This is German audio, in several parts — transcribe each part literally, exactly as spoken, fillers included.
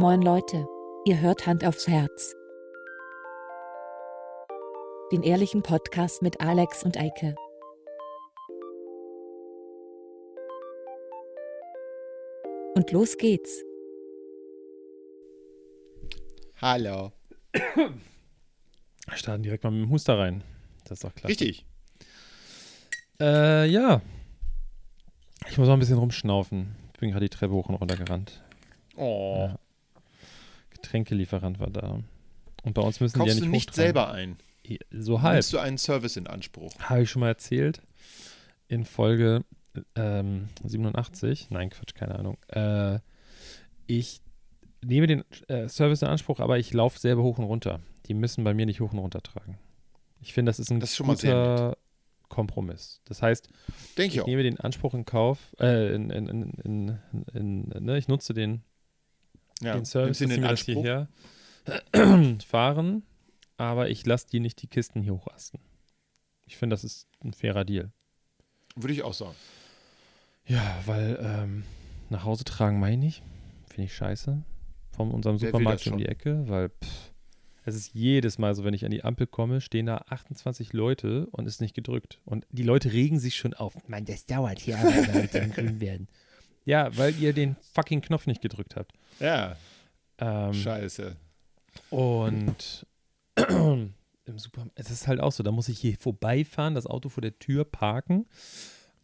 Moin Leute, ihr hört Hand aufs Herz. Den ehrlichen Podcast mit Alex und Eike. Und los geht's. Hallo. Wir starten direkt mal mit dem Huster rein. Das ist doch klasse. Richtig. Äh, ja. Ich muss noch ein bisschen rumschnaufen. Ich bin gerade die Treppe hoch und runter gerannt. Oh. Ja. Getränkelieferant war da. Und bei uns müssen Kaufst die ja nicht Kaufst du nicht hochtragen. Selber ein? So halb. Nimmst du einen Service in Anspruch? Habe ich schon mal erzählt. In Folge ähm, siebenundachtzig. Nein, Quatsch, keine Ahnung. Äh, ich nehme den äh, Service in Anspruch, aber ich laufe selber hoch und runter. Die müssen bei mir nicht hoch und runter tragen. Ich finde, das ist ein das ist guter Kompromiss. Das heißt, Denk ich, ich nehme den Anspruch in Kauf, äh, in, in, in, in, in, in, ne? ich nutze den, ja, den Service, dass sie mir das hierher fahren, aber ich lasse die nicht die Kisten hier hochasten. Ich finde, das ist ein fairer Deal. Würde ich auch sagen. Ja, weil ähm, nach Hause tragen meine ich, finde ich scheiße, von unserem Supermarkt um die Ecke, weil pff, es ist jedes Mal so, wenn ich an die Ampel komme, stehen da achtundzwanzig Leute und ist nicht gedrückt. Und die Leute regen sich schon auf. Mann, das dauert hier, weil wir grün werden. Ja, weil ihr den fucking Knopf nicht gedrückt habt. Ja. Ähm, Scheiße. Und im Supermarkt, es ist halt auch so, da muss ich hier vorbeifahren, das Auto vor der Tür parken,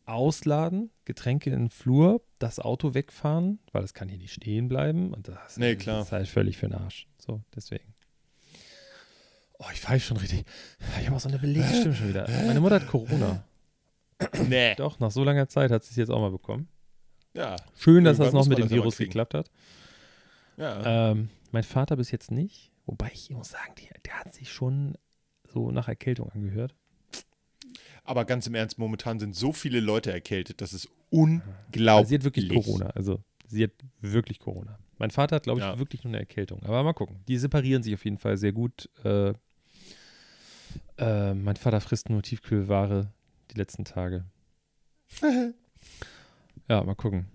ausladen, Getränke in den Flur, das Auto wegfahren, weil das kann hier nicht stehen bleiben. Und das, nee, klar. Das ist halt völlig für den Arsch. So, deswegen. Oh, ich weiß schon richtig. Ich habe auch so eine belegte Stimme schon wieder. Meine Mutter hat Corona. Nee. Doch, nach so langer Zeit hat sie es jetzt auch mal bekommen. Ja. Schön, dass das noch mit dem Virus geklappt hat. Ja. Ähm, mein Vater bis jetzt nicht. Wobei ich muss sagen, der, der hat sich schon so nach Erkältung angehört. Aber ganz im Ernst, momentan sind so viele Leute erkältet, das ist unglaublich. Also sie hat wirklich Corona. Also sie hat wirklich Corona. Mein Vater hat, glaube ich, ja. wirklich nur eine Erkältung. Aber mal gucken. Die separieren sich auf jeden Fall sehr gut. Äh, äh, mein Vater frisst nur Tiefkühlware die letzten Tage. Ja, mal gucken.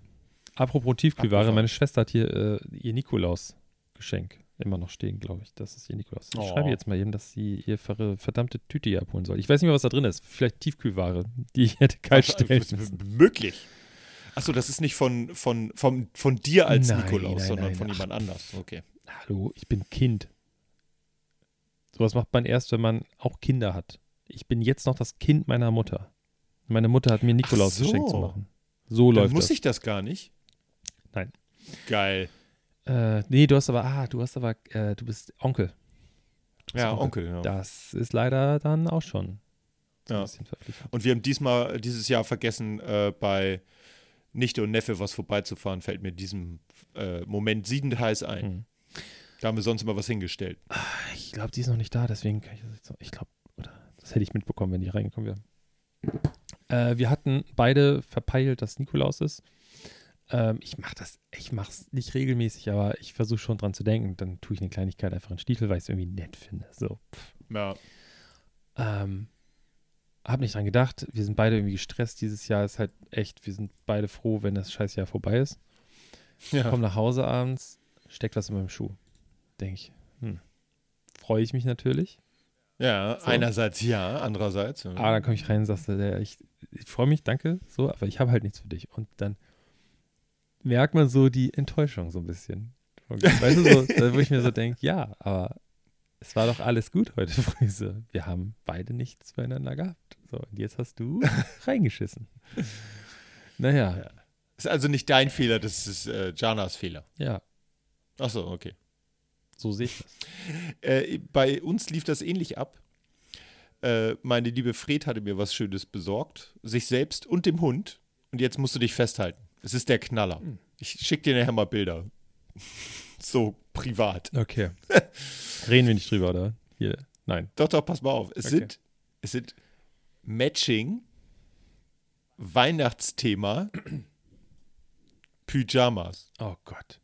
Apropos Tiefkühlware, Apropos. Meine Schwester hat hier äh, ihr Nikolaus-Geschenk immer noch stehen, glaube ich. Das ist ihr Nikolaus. Ich oh. schreibe jetzt mal eben, dass sie ihr verdammte Tüte hier abholen soll. Ich weiß nicht mehr, was da drin ist. Vielleicht Tiefkühlware, die ich hätte kalt stellen müssen. Möglich. Achso, das ist nicht von, von, von, von dir als nein, Nikolaus, nein, sondern nein, von nein. jemand anders. Okay. Hallo, ich bin Kind. Sowas macht man erst, wenn man auch Kinder hat. Ich bin jetzt noch das Kind meiner Mutter. Meine Mutter hat mir Nikolaus so. geschenkt zu machen. So Dann läuft muss das. Ich das gar nicht? Nein. Geil. Äh, nee, du hast aber, ah, du hast aber, äh, du bist Onkel. Du bist ja, Onkel, ja. Das ist leider dann auch schon ja. ein bisschen verpflichtend. Und wir haben diesmal, dieses Jahr vergessen, äh, bei Nichte und Neffe was vorbeizufahren, fällt mir in diesem äh, Moment siedend heiß ein. Mhm. Da haben wir sonst immer was hingestellt. Ich glaube, die ist noch nicht da, deswegen kann ich das jetzt noch, ich glaube, oder das hätte ich mitbekommen, wenn die reingekommen wären. Äh, wir hatten beide verpeilt, dass Nikolaus ist. Ähm, ich mache das, ich mache es nicht regelmäßig, aber ich versuche schon dran zu denken. Dann tue ich eine Kleinigkeit einfach in den Stiefel, weil ich es irgendwie nett finde. So. Pff. Ja. Ähm. Hab nicht dran gedacht, wir sind beide irgendwie gestresst. Dieses Jahr ist halt echt, wir sind beide froh, wenn das Scheißjahr vorbei ist. Ja. Ich komme nach Hause abends, steckt was in meinem Schuh. Denke ich, hm. Freue ich mich natürlich. Ja, so. Einerseits ja, andererseits. Ja. Aber dann komme ich rein und sagst, ich, ich freue mich, danke, so, aber ich habe halt nichts für dich. Und dann merkt man so die Enttäuschung so ein bisschen. Weißt du, so, wo ich mir so denke, ja, aber es war doch alles gut heute früh. Wir haben beide nichts füreinander gehabt. So, und jetzt hast du reingeschissen. Naja. Ja. Ist also nicht dein Fehler, das ist äh, Janas Fehler. Ja. Ach so, okay. So sehe ich das. Äh, bei uns lief das ähnlich ab. Äh, meine liebe Fred hatte mir was Schönes besorgt. Sich selbst und dem Hund. Und jetzt musst du dich festhalten. Es ist der Knaller. Hm. Ich schicke dir nachher mal Bilder. So privat. Okay. Reden wir nicht drüber, oder? Hier. Nein. Doch, doch, pass mal auf. Es, okay. sind, es sind Matching, Weihnachtsthema, Pyjamas. Oh Gott.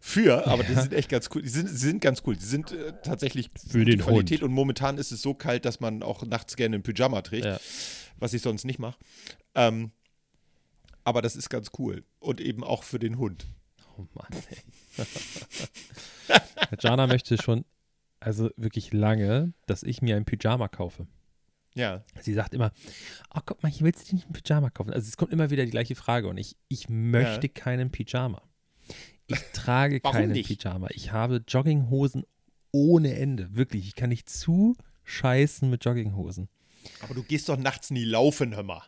Für, aber ja. die sind echt ganz cool. Die sind, die sind ganz cool. Die sind äh, tatsächlich für den Qualität Hund. Und momentan ist es so kalt, dass man auch nachts gerne ein Pyjama trägt, ja. was ich sonst nicht mache. Ähm, aber das ist ganz cool. Und eben auch für den Hund. Oh Mann, ey. Jana möchte schon, also wirklich lange, dass ich mir ein Pyjama kaufe. Ja. Sie sagt immer, oh, guck mal, ich will dir nicht ein Pyjama kaufen. Also es kommt immer wieder die gleiche Frage und ich, ich möchte ja. keinen Pyjama. Ich trage keinen nicht? Pyjama. Ich habe Jogginghosen ohne Ende. Wirklich, ich kann nicht zuscheißen mit Jogginghosen. Aber du gehst doch nachts nie laufen, hör mal.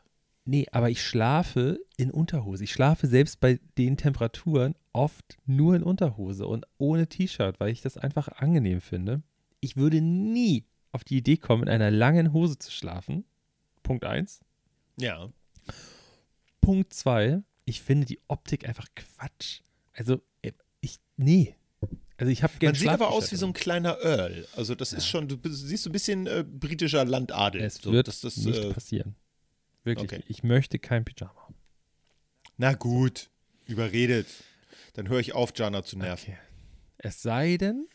Nee, aber ich schlafe in Unterhose. Ich schlafe selbst bei den Temperaturen oft nur in Unterhose und ohne T-Shirt, weil ich das einfach angenehm finde. Ich würde nie auf die Idee kommen, in einer langen Hose zu schlafen. Punkt eins. Ja. Punkt zwei, ich finde die Optik einfach Quatsch. Also, ich, nee. Also ich hab Man sieht aber aus wie so ein kleiner Earl. Also das ja. ist schon, du siehst so ein bisschen äh, britischer Landadel. Es so, wird dass das, nicht äh, passieren. Wirklich, okay. Ich möchte kein Pyjama haben. Na gut, überredet. Dann höre ich auf, Jana zu nerven. Okay. Es sei denn,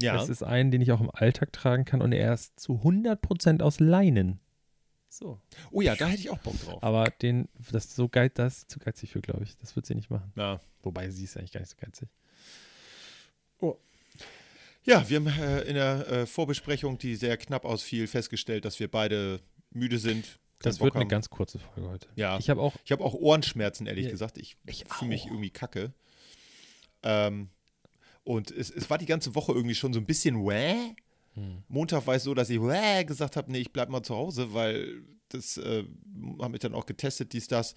ja. es ist ein, den ich auch im Alltag tragen kann und er ist zu hundert Prozent aus Leinen. So. Oh ja, da hätte ich auch Bock drauf. Aber den, das ist so geil, das ist zu geizig für, glaube ich. Das wird sie nicht machen. Ja. Wobei, sie ist eigentlich gar nicht so geizig. Oh. Ja, wir haben äh, in der äh, Vorbesprechung, die sehr knapp ausfiel, festgestellt, dass wir beide müde sind. Das wird eine ganz kurze Folge heute. Ja, ich habe auch, hab auch Ohrenschmerzen, ehrlich ja, gesagt. Ich, ich fühle mich irgendwie kacke. Ähm, und es, es war die ganze Woche irgendwie schon so ein bisschen wäh. Hm. Montag war es so, dass ich wäh gesagt habe, nee, ich bleib mal zu Hause, weil das äh, haben mich dann auch getestet, dies, das.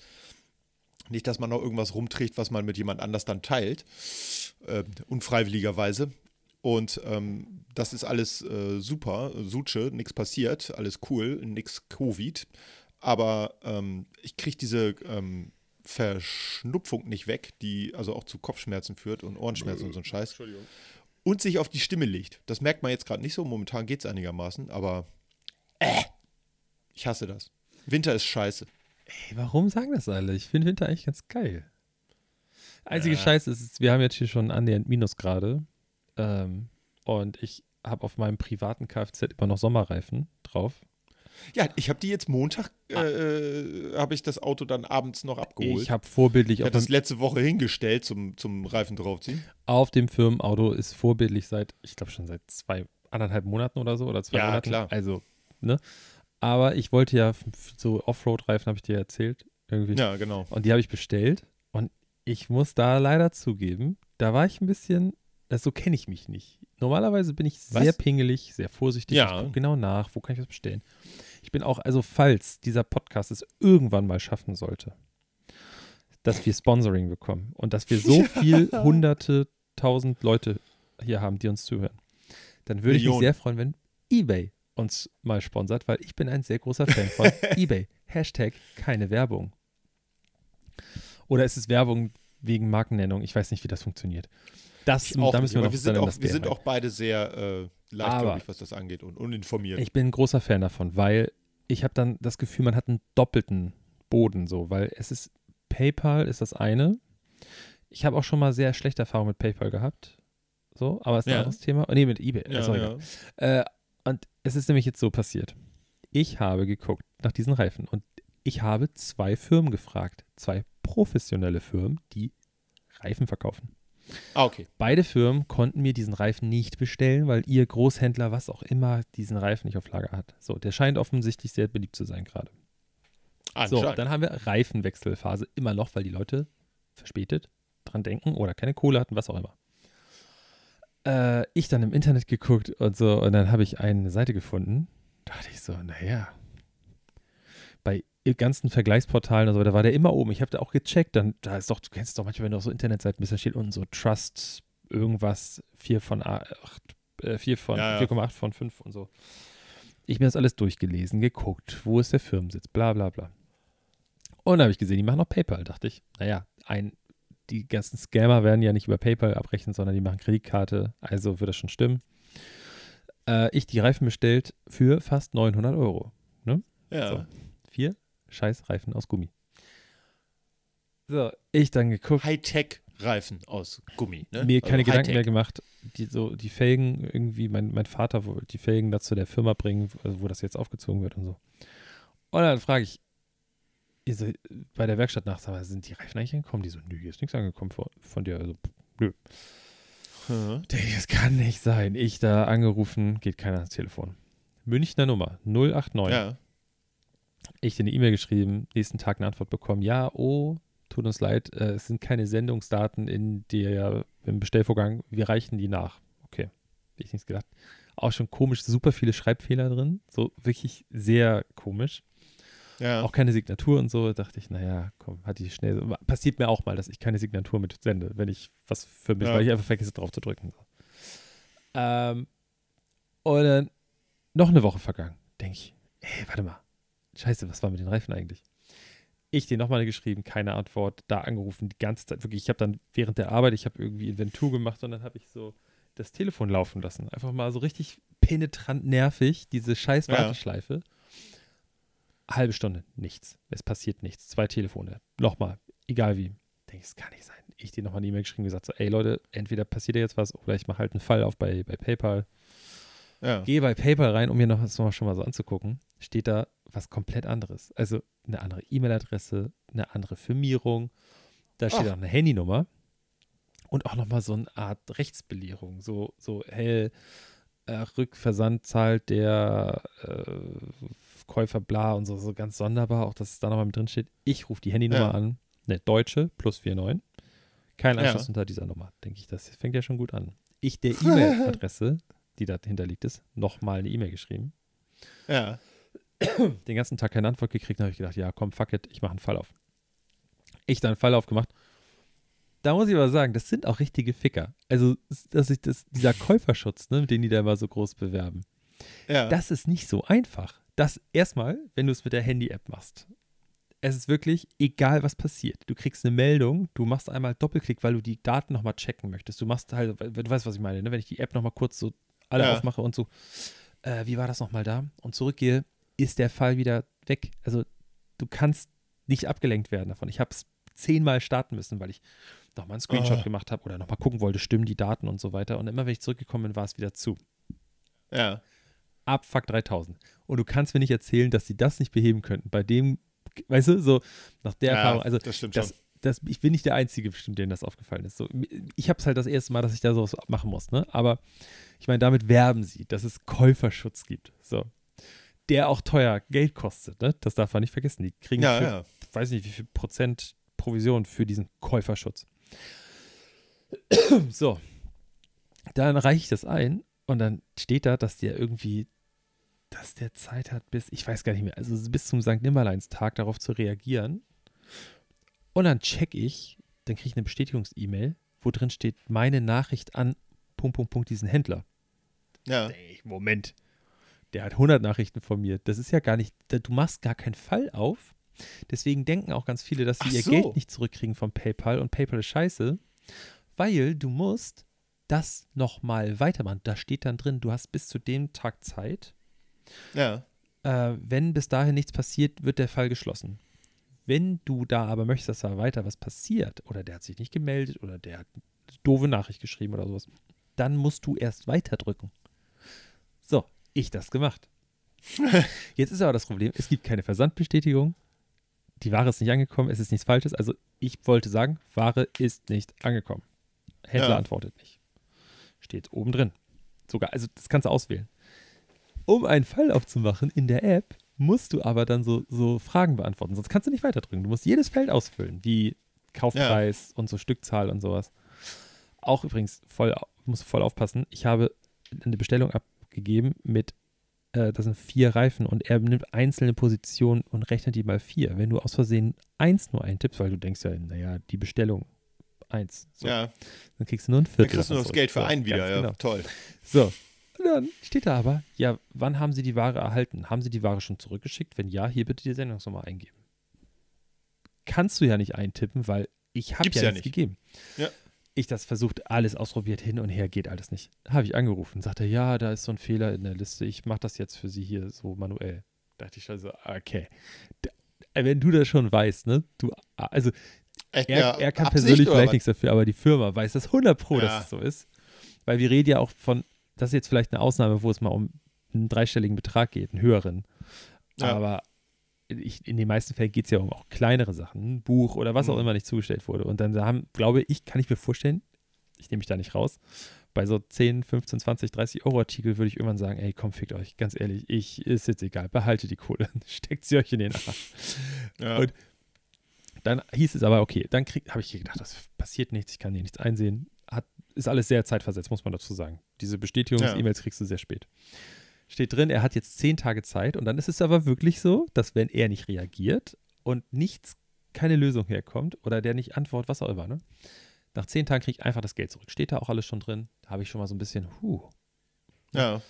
Nicht, dass man noch irgendwas rumträgt, was man mit jemand anders dann teilt. Äh, unfreiwilligerweise. Und ähm, das ist alles äh, super, Sutsche, nichts passiert, alles cool, nichts Covid. Aber ähm, ich kriege diese ähm, Verschnupfung nicht weg, die also auch zu Kopfschmerzen führt und Ohrenschmerzen und so ein Scheiß. Entschuldigung. Und sich auf die Stimme legt. Das merkt man jetzt gerade nicht so, momentan geht es einigermaßen, aber äh, ich hasse das. Winter ist scheiße. Ey, warum sagen das alle? Ich finde Winter eigentlich ganz geil. Einzige ja. Scheiße ist, wir haben jetzt hier schon annähernd Minusgrade. Ähm, und ich habe auf meinem privaten Kfz immer noch Sommerreifen drauf. Ja, ich habe die jetzt Montag, äh, ah. habe ich das Auto dann abends noch abgeholt. Ich habe vorbildlich... Ich habe das letzte Woche hingestellt zum, zum Reifen draufziehen. Auf dem Firmenauto ist vorbildlich seit, ich glaube schon seit zwei, anderthalb Monaten oder so, oder zwei ja, Monaten. Klar. Also, ne? Aber ich wollte ja so Offroad-Reifen, habe ich dir erzählt. Irgendwie. Ja, genau. Und die habe ich bestellt und ich muss da leider zugeben, da war ich ein bisschen... Das, so kenne ich mich nicht. Normalerweise bin ich sehr Was? pingelig, sehr vorsichtig. Ja. Ich gucke genau nach, wo kann ich was bestellen. Ich bin auch, also falls dieser Podcast es irgendwann mal schaffen sollte, dass wir Sponsoring bekommen und dass wir so ja. viel hunderte, tausend Leute hier haben, die uns zuhören, dann würde Millionen. ich mich sehr freuen, wenn eBay uns mal sponsert, weil ich bin ein sehr großer Fan von eBay. Hashtag keine Werbung. Oder ist es Werbung wegen Markennennung? Ich weiß nicht, wie das funktioniert. Das, auch da müssen wir, noch wir sind, auch, wir sind auch beide sehr äh, leichtgläubig, was das angeht und uninformiert. Ich bin ein großer Fan davon, weil ich habe dann das Gefühl, man hat einen doppelten Boden so, weil es ist, PayPal ist das eine. Ich habe auch schon mal sehr schlechte Erfahrungen mit PayPal gehabt, so, aber es ist ein ja. anderes Thema. Nee, mit eBay. Ja, also, ja. Äh, und es ist nämlich jetzt so passiert. Ich habe geguckt nach diesen Reifen und ich habe zwei Firmen gefragt, zwei professionelle Firmen, die Reifen verkaufen. Ah, okay. Beide Firmen konnten mir diesen Reifen nicht bestellen, weil ihr Großhändler, was auch immer, diesen Reifen nicht auf Lager hat. So, der scheint offensichtlich sehr beliebt zu sein gerade. So, dann haben wir Reifenwechselphase immer noch, weil die Leute verspätet dran denken oder keine Kohle hatten, was auch immer. Äh, ich dann im Internet geguckt und so und dann habe ich eine Seite gefunden. Da dachte ich so, naja, bei ganzen Vergleichsportalen und so, da war der immer oben. Ich habe da auch gecheckt, dann, da ist doch, du kennst es doch manchmal, wenn du auf so Internetseiten bist, da steht unten so Trust irgendwas, vier von acht, vier von, ja, ja. vier Komma acht von fünf und so. Ich mir das alles durchgelesen, geguckt, wo ist der Firmensitz, bla bla bla. Und da habe ich gesehen, die machen auch PayPal, dachte ich. Naja, ein, die ganzen Scammer werden ja nicht über PayPal abrechnen, sondern die machen Kreditkarte, also wird das schon stimmen. Äh, ich die Reifen bestellt für fast neunhundert Euro. Ne? Ja. So. Vier scheiß Reifen aus Gummi. So, ich dann geguckt. Hightech-Reifen aus Gummi. Ne? Mir keine also Gedanken mehr gemacht. Die, so, die Felgen irgendwie, mein, mein Vater wollte die Felgen dazu der Firma bringen, wo, also wo das jetzt aufgezogen wird und so. Und dann frage ich, so, bei der Werkstatt nach, sag mal, sind die Reifen eigentlich angekommen? Die so, nö, hier ist nichts angekommen von, von dir. Also, nö. Hm. Das kann nicht sein. Ich da angerufen, geht keiner ans Telefon. Münchner Nummer, null acht neun. Ja. Ich dir eine E-Mail geschrieben, nächsten Tag eine Antwort bekommen. Ja, oh, tut uns leid, äh, es sind keine Sendungsdaten in der, im Bestellvorgang. Wir reichen die nach. Okay, hätte ich nichts gedacht. Auch schon komisch, super viele Schreibfehler drin. So wirklich sehr komisch. Ja. Auch keine Signatur und so. Dachte ich, naja, komm, hat die schnell so. Passiert mir auch mal, dass ich keine Signatur mit sende, wenn ich was für mich, ja. weil ich einfach vergesse, drauf zu drücken. So. Ähm, und dann noch eine Woche vergangen. Denke ich, ey, warte mal. Scheiße, was war mit den Reifen eigentlich? Ich den nochmal geschrieben, keine Antwort, da angerufen, die ganze Zeit. Wirklich, ich habe dann während der Arbeit, ich habe irgendwie Inventur gemacht und dann habe ich so das Telefon laufen lassen. Einfach mal so richtig penetrant nervig, diese scheiß Warteschleife. Ja. Halbe Stunde, nichts. Es passiert nichts. Zwei Telefone. Nochmal, egal wie. Denke ich, das kann nicht sein. Ich den nochmal eine E-Mail geschrieben, gesagt so, ey Leute, entweder passiert ja jetzt was oder ich mache halt einen Fall auf bei, bei PayPal. Ja. Gehe bei PayPal rein, um mir noch, das noch schon mal so anzugucken. Steht da was komplett anderes. Also eine andere E-Mail-Adresse, eine andere Firmierung. Da steht Ach. auch eine Handynummer und auch nochmal so eine Art Rechtsbelehrung. So, so hell, äh, Rückversand zahlt der äh, Käufer bla und so, so ganz sonderbar. Auch, dass es da nochmal mit drin steht. Ich rufe die Handynummer ja. an. Eine deutsche, plus neun vier. Kein Anschluss ja. unter dieser Nummer. Denke ich, das fängt ja schon gut an. Ich der E-Mail-Adresse, die dahinter liegt ist, nochmal eine E-Mail geschrieben. Ja. Den ganzen Tag keine Antwort gekriegt, habe ich gedacht, ja komm, fuck it, ich mache einen Fall auf. Ich dann einen Fall aufgemacht. Da muss ich aber sagen, das sind auch richtige Ficker. Also, dass ich das, dieser Käuferschutz, ne, mit denen die da immer so groß bewerben, ja. das ist nicht so einfach. Das erstmal, wenn du es mit der Handy-App machst. Es ist wirklich egal, was passiert. Du kriegst eine Meldung, du machst einmal Doppelklick, weil du die Daten nochmal checken möchtest. Du machst halt, du weißt, was ich meine, ne? Wenn ich die App nochmal kurz so alle ja. aufmache und so, äh, wie war das nochmal da? Und zurückgehe, ist der Fall wieder weg. Also du kannst nicht abgelenkt werden davon. Ich habe es zehnmal starten müssen, weil ich nochmal einen Screenshot oh. gemacht habe oder nochmal gucken wollte, stimmen die Daten und so weiter. Und immer wenn ich zurückgekommen bin, war es wieder zu. Ja. Abfuck dreitausend. Und du kannst mir nicht erzählen, dass sie das nicht beheben könnten. Bei dem, weißt du, so nach der ja, Erfahrung. Also das stimmt das, schon. Das, ich bin nicht der Einzige, bestimmt, denen das aufgefallen ist. So, ich habe es halt das erste Mal, dass ich da sowas machen muss. Ne? Aber ich meine, damit werben sie, dass es Käuferschutz gibt. So. Der auch teuer Geld kostet, ne? Das darf man nicht vergessen. Die kriegen, ja, für, ja. weiß nicht, wie viel Prozent Provision für diesen Käuferschutz. So, dann reiche ich das ein und dann steht da, dass der irgendwie, dass der Zeit hat bis, ich weiß gar nicht mehr, also bis zum Sankt Nimmerleins-Tag darauf zu reagieren. Und dann check ich, dann kriege ich eine Bestätigungs-E-Mail, wo drin steht, meine Nachricht an Punkt, Punkt, Punkt, diesen Händler. Ja. Ey, Moment. Der hat hundert Nachrichten von mir. Das ist ja gar nicht, du machst gar keinen Fall auf. Deswegen denken auch ganz viele, dass sie Ach ihr so. Geld nicht zurückkriegen von PayPal und PayPal ist scheiße, weil du musst das nochmal weitermachen. Da steht dann drin, du hast bis zu dem Tag Zeit. Ja. Äh, wenn bis dahin nichts passiert, wird der Fall geschlossen. Wenn du da aber möchtest, dass da weiter was passiert oder der hat sich nicht gemeldet oder der hat eine doofe Nachricht geschrieben oder sowas, dann musst du erst weiterdrücken. So, ich das gemacht. Jetzt ist aber das Problem, es gibt keine Versandbestätigung, die Ware ist nicht angekommen, es ist nichts Falsches, also ich wollte sagen, Ware ist nicht angekommen. Händler ja. antwortet nicht. Steht oben drin. Sogar, also das kannst du auswählen. Um einen Fall aufzumachen in der App, musst du aber dann so, so Fragen beantworten, sonst kannst du nicht weiterdrücken. Du musst jedes Feld ausfüllen, wie Kaufpreis ja. und so Stückzahl und sowas. Auch übrigens, voll, musst du voll aufpassen, ich habe eine Bestellung abgegeben mit, äh, das sind vier Reifen und er nimmt einzelne Positionen und rechnet die mal vier. Wenn du aus Versehen eins nur eintippst, weil du denkst ja, naja, die Bestellung eins. So. Ja. Dann kriegst du nur ein Viertel. Dann kriegst du nur das Geld für einen wieder, ja, genau. Toll. So. Und dann steht da aber, ja, wann haben Sie die Ware erhalten? Haben Sie die Ware schon zurückgeschickt? Wenn ja, hier bitte die Sendungsnummer eingeben. Kannst du ja nicht eintippen, weil ich habe ja, ja nichts gegeben. Ja. Ich das versucht, alles ausprobiert, hin und her, geht alles nicht. Habe ich angerufen, sagte, ja, da ist so ein Fehler in der Liste, ich mache das jetzt für Sie hier so manuell. Da dachte ich schon so, okay. Da, wenn du das schon weißt, ne, du, also Echt, er, ja, er kann Absicht persönlich vielleicht was? Nichts dafür, aber die Firma weiß das hundert Pro, ja. dass es so ist. Weil wir reden ja auch von, das ist jetzt vielleicht eine Ausnahme, wo es mal um einen dreistelligen Betrag geht, einen höheren. Ja. Aber ich, in den meisten Fällen geht es ja um auch kleinere Sachen, ein Buch oder was auch immer nicht zugestellt wurde. Und dann haben, glaube ich, kann ich mir vorstellen, ich nehme mich da nicht raus, bei so zehn, fünfzehn, zwanzig, dreißig Euro Artikel würde ich irgendwann sagen, ey, komm, fickt euch, ganz ehrlich, ich, ist jetzt egal, behaltet die Kohle, steckt sie euch in den Arsch. Ja. Und dann hieß es aber, okay, dann habe ich gedacht, das passiert nichts, ich kann hier nichts einsehen. Hat, ist alles sehr zeitversetzt, muss man dazu sagen. Diese Bestätigungs-E-Mails ja. kriegst du sehr spät. Steht drin, er hat jetzt zehn Tage Zeit und dann ist es aber wirklich so, dass wenn er nicht reagiert und nichts, keine Lösung herkommt oder der nicht antwortet, was auch immer, ne? Nach zehn Tagen kriege ich einfach das Geld zurück. Steht da auch alles schon drin. Da habe ich schon mal so ein bisschen, huh. Ja.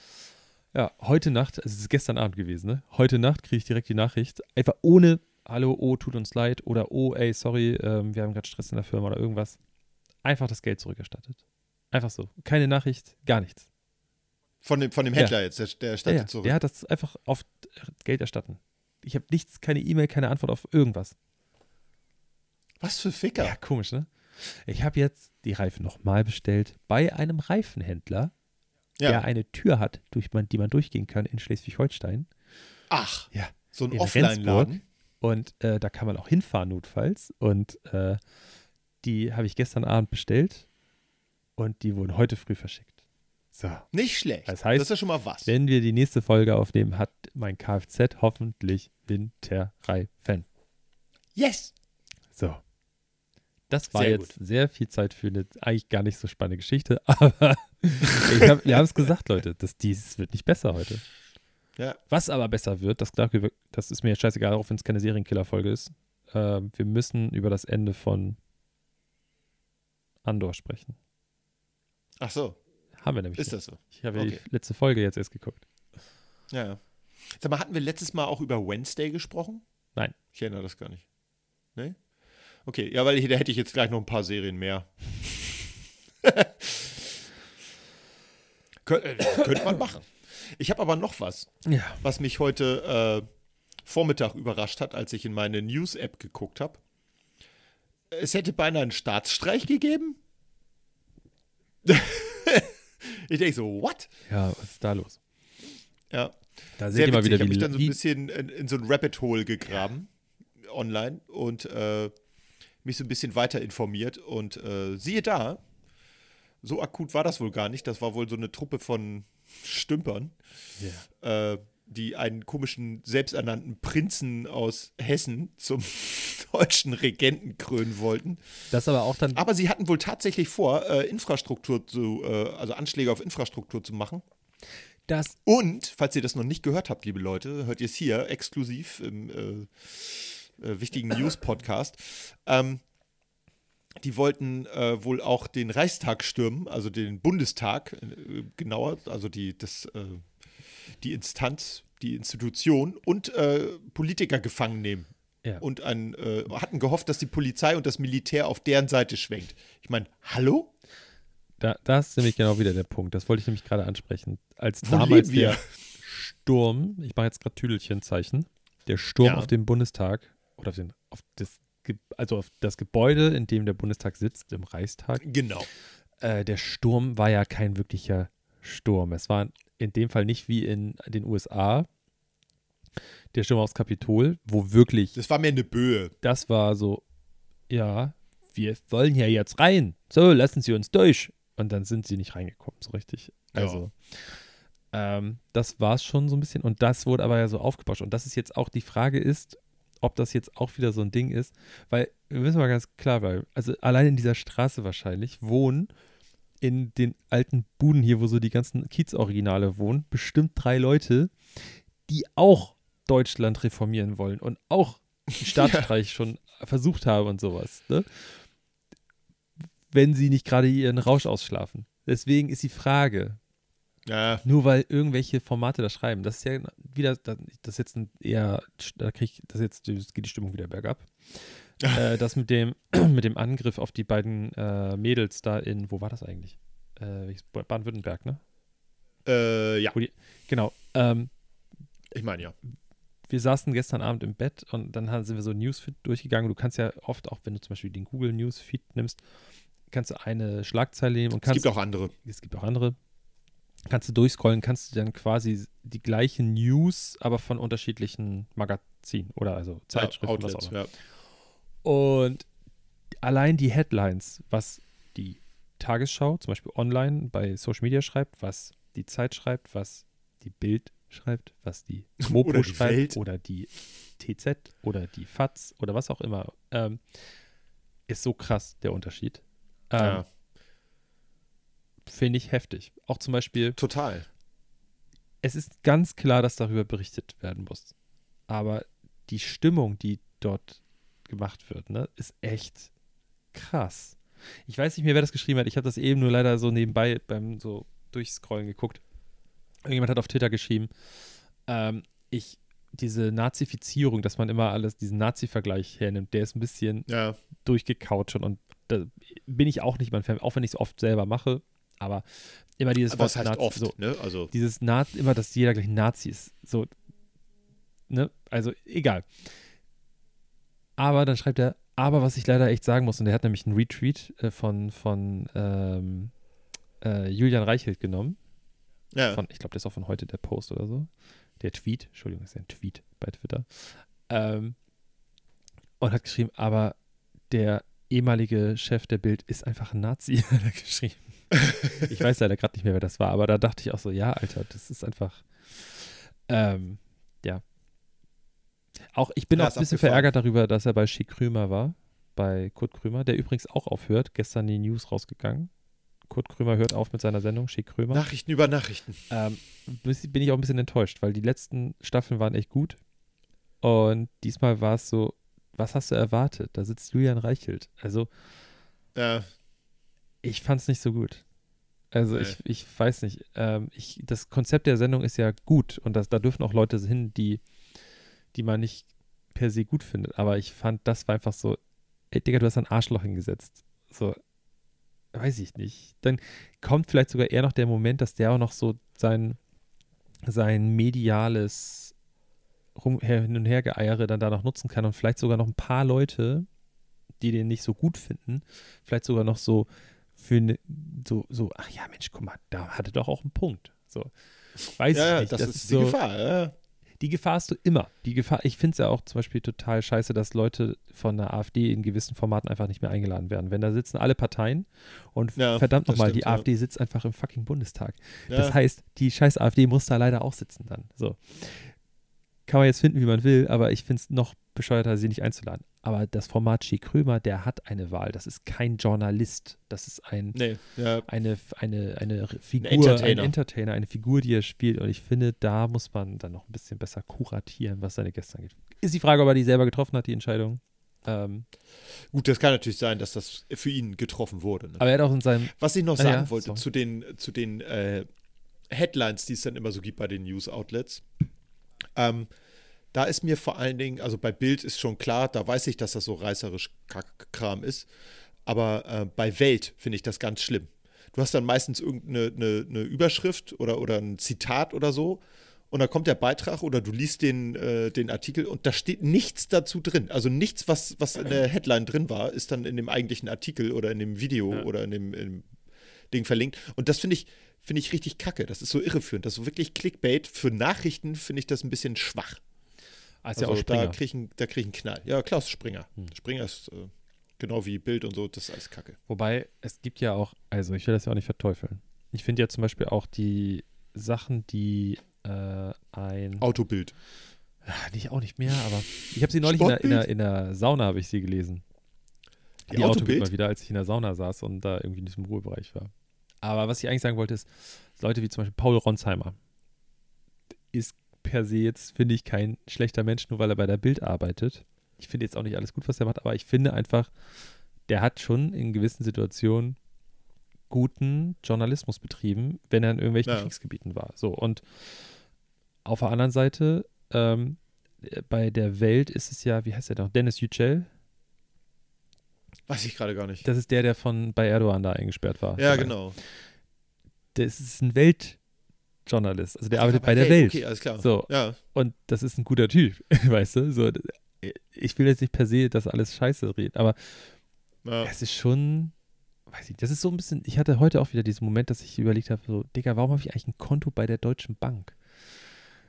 Ja, heute Nacht, also es ist gestern Abend gewesen, ne? Heute Nacht kriege ich direkt die Nachricht, einfach ohne, hallo, oh, tut uns leid oder oh, ey, sorry, ähm, wir haben gerade Stress in der Firma oder irgendwas. Einfach das Geld zurückerstattet. Einfach so. Keine Nachricht, gar nichts. Von dem, von dem Händler ja. jetzt, der, der erstattet ja, ja. zurück. Der hat das einfach auf Geld erstatten. Ich habe nichts, keine E-Mail, keine Antwort auf irgendwas. Was für Ficker. Ja, komisch, ne? Ich habe jetzt die Reifen nochmal bestellt bei einem Reifenhändler, ja. der eine Tür hat, durch man, die man durchgehen kann in Schleswig-Holstein. Ach, ja, so ein Offline-Laden. Und äh, da kann man auch hinfahren notfalls. Und äh, die habe ich gestern Abend bestellt und die wurden heute früh verschickt. So. Nicht schlecht. Das heißt, das ist ja schon mal was. Wenn wir die nächste Folge aufnehmen, hat mein Kfz hoffentlich Winterreifen. Yes! So. Das war sehr jetzt gut. Sehr viel Zeit für eine eigentlich gar nicht so spannende Geschichte, aber ich hab, wir haben es gesagt, Leute, das, dieses wird nicht besser heute. Ja. Was aber besser wird, das, das ist mir jetzt scheißegal, auch wenn es keine Serienkiller-Folge ist, äh, wir müssen über das Ende von Andor sprechen. Ach so. Haben wir nämlich. Ist das so? Ich habe okay. die letzte Folge jetzt erst geguckt. Ja, ja. Sag mal, hatten wir letztes Mal auch über Wednesday gesprochen? Nein. Ich erinnere das gar nicht. Nee? Okay, ja, weil ich, da hätte ich jetzt gleich noch ein paar Serien mehr. Kön- äh, könnte man machen. Ich habe aber noch was, ja. was mich heute äh, Vormittag überrascht hat, als ich in meine News-App geguckt habe. Es hätte beinahe einen Staatsstreich gegeben. Ich denke so, what? Ja, was ist da los? Ja, da sehr witzig. Wieder ich habe mich dann so ein bisschen in, in so ein Rabbit Hole gegraben. Ja. Online und äh, mich so ein bisschen weiter informiert und äh, siehe da, so akut war das wohl gar nicht, das war wohl so eine Truppe von Stümpern, yeah. äh, die einen komischen, selbsternannten Prinzen aus Hessen zum deutschen Regenten krönen wollten. Das aber auch dann. Aber sie hatten wohl tatsächlich vor, äh, Infrastruktur zu, äh, also Anschläge auf Infrastruktur zu machen. Das und, falls ihr das noch nicht gehört habt, liebe Leute, hört ihr es hier exklusiv im äh, äh, wichtigen News-Podcast. Ähm, die wollten äh, wohl auch den Reichstag stürmen, also den Bundestag, äh, genauer, also die, das, äh, die Instanz, die Institution und äh, Politiker gefangen nehmen. Ja. Und ein, äh, hatten gehofft, dass die Polizei und das Militär auf deren Seite schwenkt. Ich meine, hallo? Da, das ist nämlich genau wieder der Punkt. Das wollte ich nämlich gerade ansprechen. Als Wo damals leben wir? Der Sturm, ich mache jetzt gerade Tüdelchenzeichen, der Sturm ja. auf den Bundestag, oder auf den, auf das, also auf das Gebäude, in dem der Bundestag sitzt, im Reichstag. Genau. Äh, der Sturm war ja kein wirklicher Sturm. Es war in dem Fall nicht wie in den U S A der Sturm aufs Kapitol, wo wirklich. Das war mehr eine Böe. Das war so, ja, wir wollen ja jetzt rein. So, lassen Sie uns durch. Und dann sind sie nicht reingekommen, so richtig. Also, ja. ähm, das war es schon so ein bisschen. Und das wurde aber ja so aufgebauscht. Und das ist jetzt auch, die Frage ist, ob das jetzt auch wieder so ein Ding ist. Weil, wir müssen mal ganz klar bleiben, also allein in dieser Straße wahrscheinlich wohnen in den alten Buden hier, wo so die ganzen Kiez-Originale wohnen, bestimmt drei Leute, die auch Deutschland reformieren wollen und auch den Staatsstreich ja. schon versucht haben und sowas, ne? Wenn sie nicht gerade ihren Rausch ausschlafen. Deswegen ist die Frage, ja. nur weil irgendwelche Formate das schreiben, das ist ja wieder, das ist jetzt ein eher, da kriege ich, das jetzt das geht die Stimmung wieder bergab. äh, das mit dem, mit dem Angriff auf die beiden äh, Mädels da in, wo war das eigentlich? Äh, Baden-Württemberg, ne? Äh, ja. Die, genau. Ähm, ich meine, ja. Wir saßen gestern Abend im Bett und dann sind wir so Newsfeed durchgegangen. Du kannst ja oft, auch wenn du zum Beispiel den Google Newsfeed nimmst, kannst du eine Schlagzeile nehmen und kannst. Es gibt auch andere. Es gibt auch andere. kannst du durchscrollen, kannst du dann quasi die gleiche News, aber von unterschiedlichen Magazinen oder also Zeitschriften. Ja, Outlets, was auch ja. Und allein die Headlines, was die Tagesschau zum Beispiel online bei Social Media schreibt, was die Zeit schreibt, was die Bild schreibt, was die Mopo oder die schreibt Welt. Oder die T Z oder die F A Z oder was auch immer, ähm, ist so krass der Unterschied. Ähm, ja. Finde ich heftig. Auch zum Beispiel. Total. Es ist ganz klar, dass darüber berichtet werden muss. Aber die Stimmung, die dort gemacht wird, ne, ist echt krass. Ich weiß nicht mehr, wer das geschrieben hat. Ich habe das eben nur leider so nebenbei beim so Durchscrollen geguckt. Irgendjemand hat auf Twitter geschrieben, ähm, ich, diese Nazifizierung, dass man immer alles, diesen Nazi-Vergleich hernimmt, der ist ein bisschen ja. durchgekaut schon. Und da bin ich auch nicht mein Fan, auch wenn ich es oft selber mache. Aber immer dieses Wort Nazi, oft, so, ne? Also dieses Nazi, immer, dass jeder gleich Nazi ist. So, ne? Also egal. Aber dann schreibt er, aber was ich leider echt sagen muss, und er hat nämlich einen Retweet äh, von, von ähm, äh, Julian Reichelt genommen. Ja. Von, ich glaube, das ist auch von heute der Post oder so. Der Tweet, Entschuldigung, ist ja ein Tweet bei Twitter. Ähm, und hat geschrieben, aber der ehemalige Chef der Bild ist einfach ein Nazi, hat er geschrieben. Ich weiß leider gerade nicht mehr, wer das war, aber da dachte ich auch so, ja, Alter, das ist einfach, ähm, ja. Auch, ich bin ja, auch ein bisschen abgefahren. Verärgert darüber, dass er bei Schick Krömer war, bei Kurt Krömer, der übrigens auch aufhört, gestern die News rausgegangen. Kurt Krömer hört auf mit seiner Sendung, Schick Krömer. Nachrichten über Nachrichten. Ähm, bin ich auch ein bisschen enttäuscht, weil die letzten Staffeln waren echt gut und diesmal war es so, was hast du erwartet? Da sitzt Julian Reichelt. Also, ja. Ich fand's nicht so gut. Also nee. ich, ich weiß nicht. Ähm, ich, das Konzept der Sendung ist ja gut und das, da dürfen auch Leute hin, die, die man nicht per se gut findet. Aber ich fand, das war einfach so, ey Digga, du hast ein Arschloch hingesetzt. So, weiß ich nicht. Dann kommt vielleicht sogar eher noch der Moment, dass der auch noch so sein, sein mediales Rum, her, hin und her Geeiere dann da noch nutzen kann und vielleicht sogar noch ein paar Leute, die den nicht so gut finden, vielleicht sogar noch so für eine, so, so, ach ja, Mensch, guck mal, da hatte doch auch einen Punkt. So, weiß ja, ich nicht. Das, das ist die so, Gefahr. Ja. Die Gefahr hast du immer. Die Gefahr, ich finde es ja auch zum Beispiel total scheiße, dass Leute von der AfD in gewissen Formaten einfach nicht mehr eingeladen werden. Wenn da sitzen alle Parteien und ja, verdammt nochmal, die ja. AfD sitzt einfach im fucking Bundestag. Ja. Das heißt, die scheiß AfD muss da leider auch sitzen dann. So. Kann man jetzt finden, wie man will, aber ich finde es noch bescheuerter, sie nicht einzuladen. Aber das Format Schick Krömer, der hat eine Wahl. Das ist kein Journalist. Das ist ein, nee, ja. eine, eine, eine Figur, ein Entertainer. ein Entertainer, eine Figur, die er spielt. Und ich finde, da muss man dann noch ein bisschen besser kuratieren, was seine Gäste angeht. Ist die Frage, ob er die selber getroffen hat, die Entscheidung. Ähm, Gut, das kann natürlich sein, dass das für ihn getroffen wurde. Ne? Aber er hat auch in seinem... Was ich noch sagen ah, ja, wollte sorry. zu den, zu den äh, Headlines, die es dann immer so gibt bei den News-Outlets. Ähm, Da ist mir vor allen Dingen, also bei Bild ist schon klar, da weiß ich, dass das so reißerisch Kram ist, aber äh, bei Welt finde ich das ganz schlimm. Du hast dann meistens irgendeine eine, eine Überschrift oder, oder ein Zitat oder so und dann kommt der Beitrag oder du liest den, äh, den Artikel und da steht nichts dazu drin. Also nichts, was, was in der Headline drin war, ist dann in dem eigentlichen Artikel oder in dem Video ja. oder in dem, in dem Ding verlinkt. Und das finde ich, finde ich richtig kacke. Das ist so irreführend. Das ist so wirklich Clickbait. Für Nachrichten finde ich das ein bisschen schwach. Also, also da kriege ich, krieg ich einen Knall. Ja, Klaus Springer. Hm. Springer ist äh, genau wie Bild und so, das ist alles Kacke. Wobei, es gibt ja auch, also ich will das ja auch nicht verteufeln. Ich finde ja zum Beispiel auch die Sachen, die äh, ein... Autobild. Ja, nicht, auch nicht mehr, aber ich habe sie neulich in der, in, der, in der Sauna habe ich sie gelesen. Die, die Autobild mal wieder, als ich in der Sauna saß und da irgendwie in diesem Ruhebereich war. Aber was ich eigentlich sagen wollte ist, Leute wie zum Beispiel Paul Ronsheimer ist per se jetzt, finde ich, kein schlechter Mensch, nur weil er bei der Bild arbeitet. Ich finde jetzt auch nicht alles gut, was er macht, aber ich finde einfach, der hat schon in gewissen Situationen guten Journalismus betrieben, wenn er in irgendwelchen ja. Kriegsgebieten war. So, und auf der anderen Seite, ähm, bei der Welt ist es ja, wie heißt der noch, Dennis Yücel? Weiß ich gerade gar nicht. Das ist der, der von bei Erdogan da eingesperrt war. Ja, dabei. Genau. Das ist ein Welt- Journalist, also der ja, arbeitet bei der hey, Welt. Okay, alles klar. So. Ja. Und das ist ein guter Typ, weißt du? So, ich will jetzt nicht per se, dass alles scheiße redet, aber ja. es ist schon weiß ich, das ist so ein bisschen, ich hatte heute auch wieder diesen Moment, dass ich überlegt habe, so, Digga, warum habe ich eigentlich ein Konto bei der Deutschen Bank?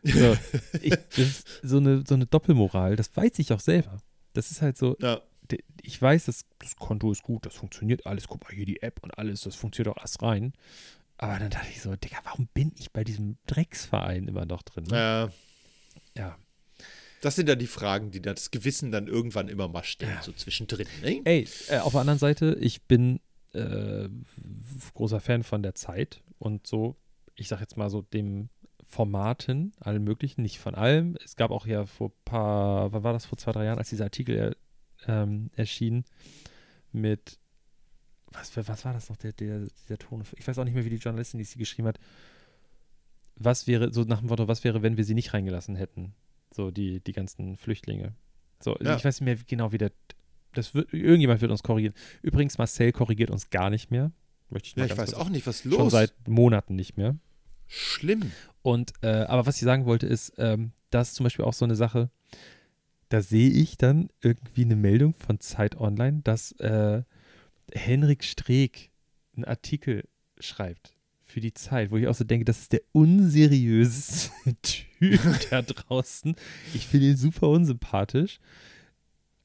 So, ich, das ist so eine, so eine Doppelmoral, das weiß ich auch selber. Das ist halt so, ja. Ich weiß, das, das Konto ist gut, das funktioniert alles, guck mal hier die App und alles, das funktioniert auch alles rein. Aber dann dachte ich so, Digga, warum bin ich bei diesem Drecksverein immer noch drin? Ne? Äh, ja. Das sind dann die Fragen, die das Gewissen dann irgendwann immer mal stellt, ja. So zwischendrin. Ne? Ey, äh, auf der anderen Seite, ich bin äh, großer Fan von der Zeit und so, ich sag jetzt mal so dem Formaten, allen möglichen, nicht von allem. Es gab auch ja vor paar, wann war das, vor zwei, drei Jahren, als dieser Artikel ähm, erschien mit Was, für, was war das noch, der, der, dieser Ton? Ich weiß auch nicht mehr, wie die Journalistin, die sie geschrieben hat. Was wäre, so nach dem Motto, was wäre, wenn wir sie nicht reingelassen hätten? So die, die ganzen Flüchtlinge. So, ja. Ich weiß nicht mehr genau, wie der, das wird, irgendjemand wird uns korrigieren. Übrigens, Marcel korrigiert uns gar nicht mehr. Möchte ich ja, ich weiß auch nicht, was los ist. Schon seit Monaten nicht mehr. Schlimm. Und, äh, aber was ich sagen wollte ist, ähm, das ist zum Beispiel auch so eine Sache, da sehe ich dann irgendwie eine Meldung von Zeit Online, dass, äh, Henrik Streeck einen Artikel schreibt für die Zeit, wo ich auch so denke, das ist der unseriöseste Typ da draußen. Ich finde ihn super unsympathisch.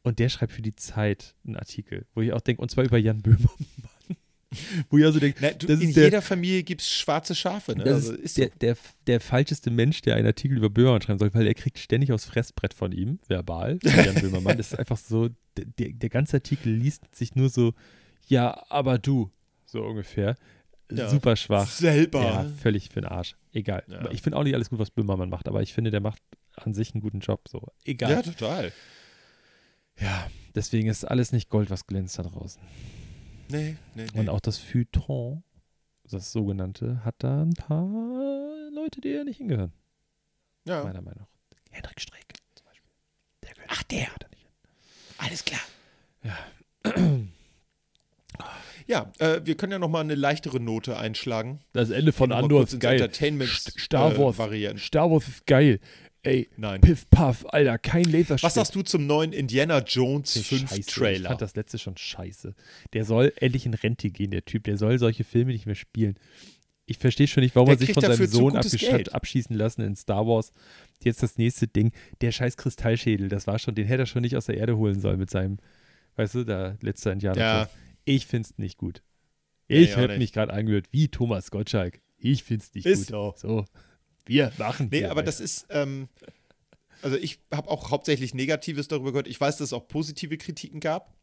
Und der schreibt für die Zeit einen Artikel, wo ich auch denke, und zwar über Jan Böhmermann. Wo ich also denke, Na, du, das in ist der, jeder Familie gibt es schwarze Schafe. Ne? Das ist, also ist der, der, der falscheste Mensch, der einen Artikel über Böhmermann schreiben soll, weil er kriegt ständig aufs Fressbrett von ihm, verbal, von Jan Böhmermann. Das ist einfach so, der, der ganze Artikel liest sich nur so, ja, aber du, so ungefähr, ja, super schwach. Selber. Ja, völlig für den Arsch. Egal. Ja. Ich finde auch nicht alles gut, was Böhmermann macht, aber ich finde, der macht an sich einen guten Job. So. Egal. Ja, total. Ja, deswegen ist alles nicht Gold, was glänzt da draußen. Nee, nee, nee. Und auch das Feuilleton, das sogenannte, hat da ein paar Leute, die ja nicht hingehören. Ja. Meiner Meinung nach. Henrik Streeck zum Beispiel. Der gehört, Ach, der. Gehört da nicht hin. Alles klar. Ja. Ja, äh, wir können ja nochmal eine leichtere Note einschlagen. Das Ende von Andor ist geil. St- Star Wars, äh, Star Wars ist geil. Ey, nein. Piff Puff, Alter, kein Laserschwert. Was sagst du zum neuen Indiana Jones ich fünf scheiße, Trailer? Ich fand das letzte schon scheiße. Der soll endlich in Rente gehen, der Typ. Der soll solche Filme nicht mehr spielen. Ich verstehe schon nicht, warum der er sich von seinem Sohn abgesch- abschießen lassen in Star Wars. Jetzt das nächste Ding. Der scheiß Kristallschädel, das war schon, den hätte er schon nicht aus der Erde holen sollen mit seinem, weißt du, da letzter Indiana Jones. Ja. Ich find's nicht gut. Ich ja, ja, habe mich gerade angehört wie Thomas Gottschalk. Ich find's nicht ist gut. Auch. So. Wir machen. Nee, aber weiter. Das ist, ähm, also ich habe auch hauptsächlich Negatives darüber gehört. Ich weiß, dass es auch positive Kritiken gab.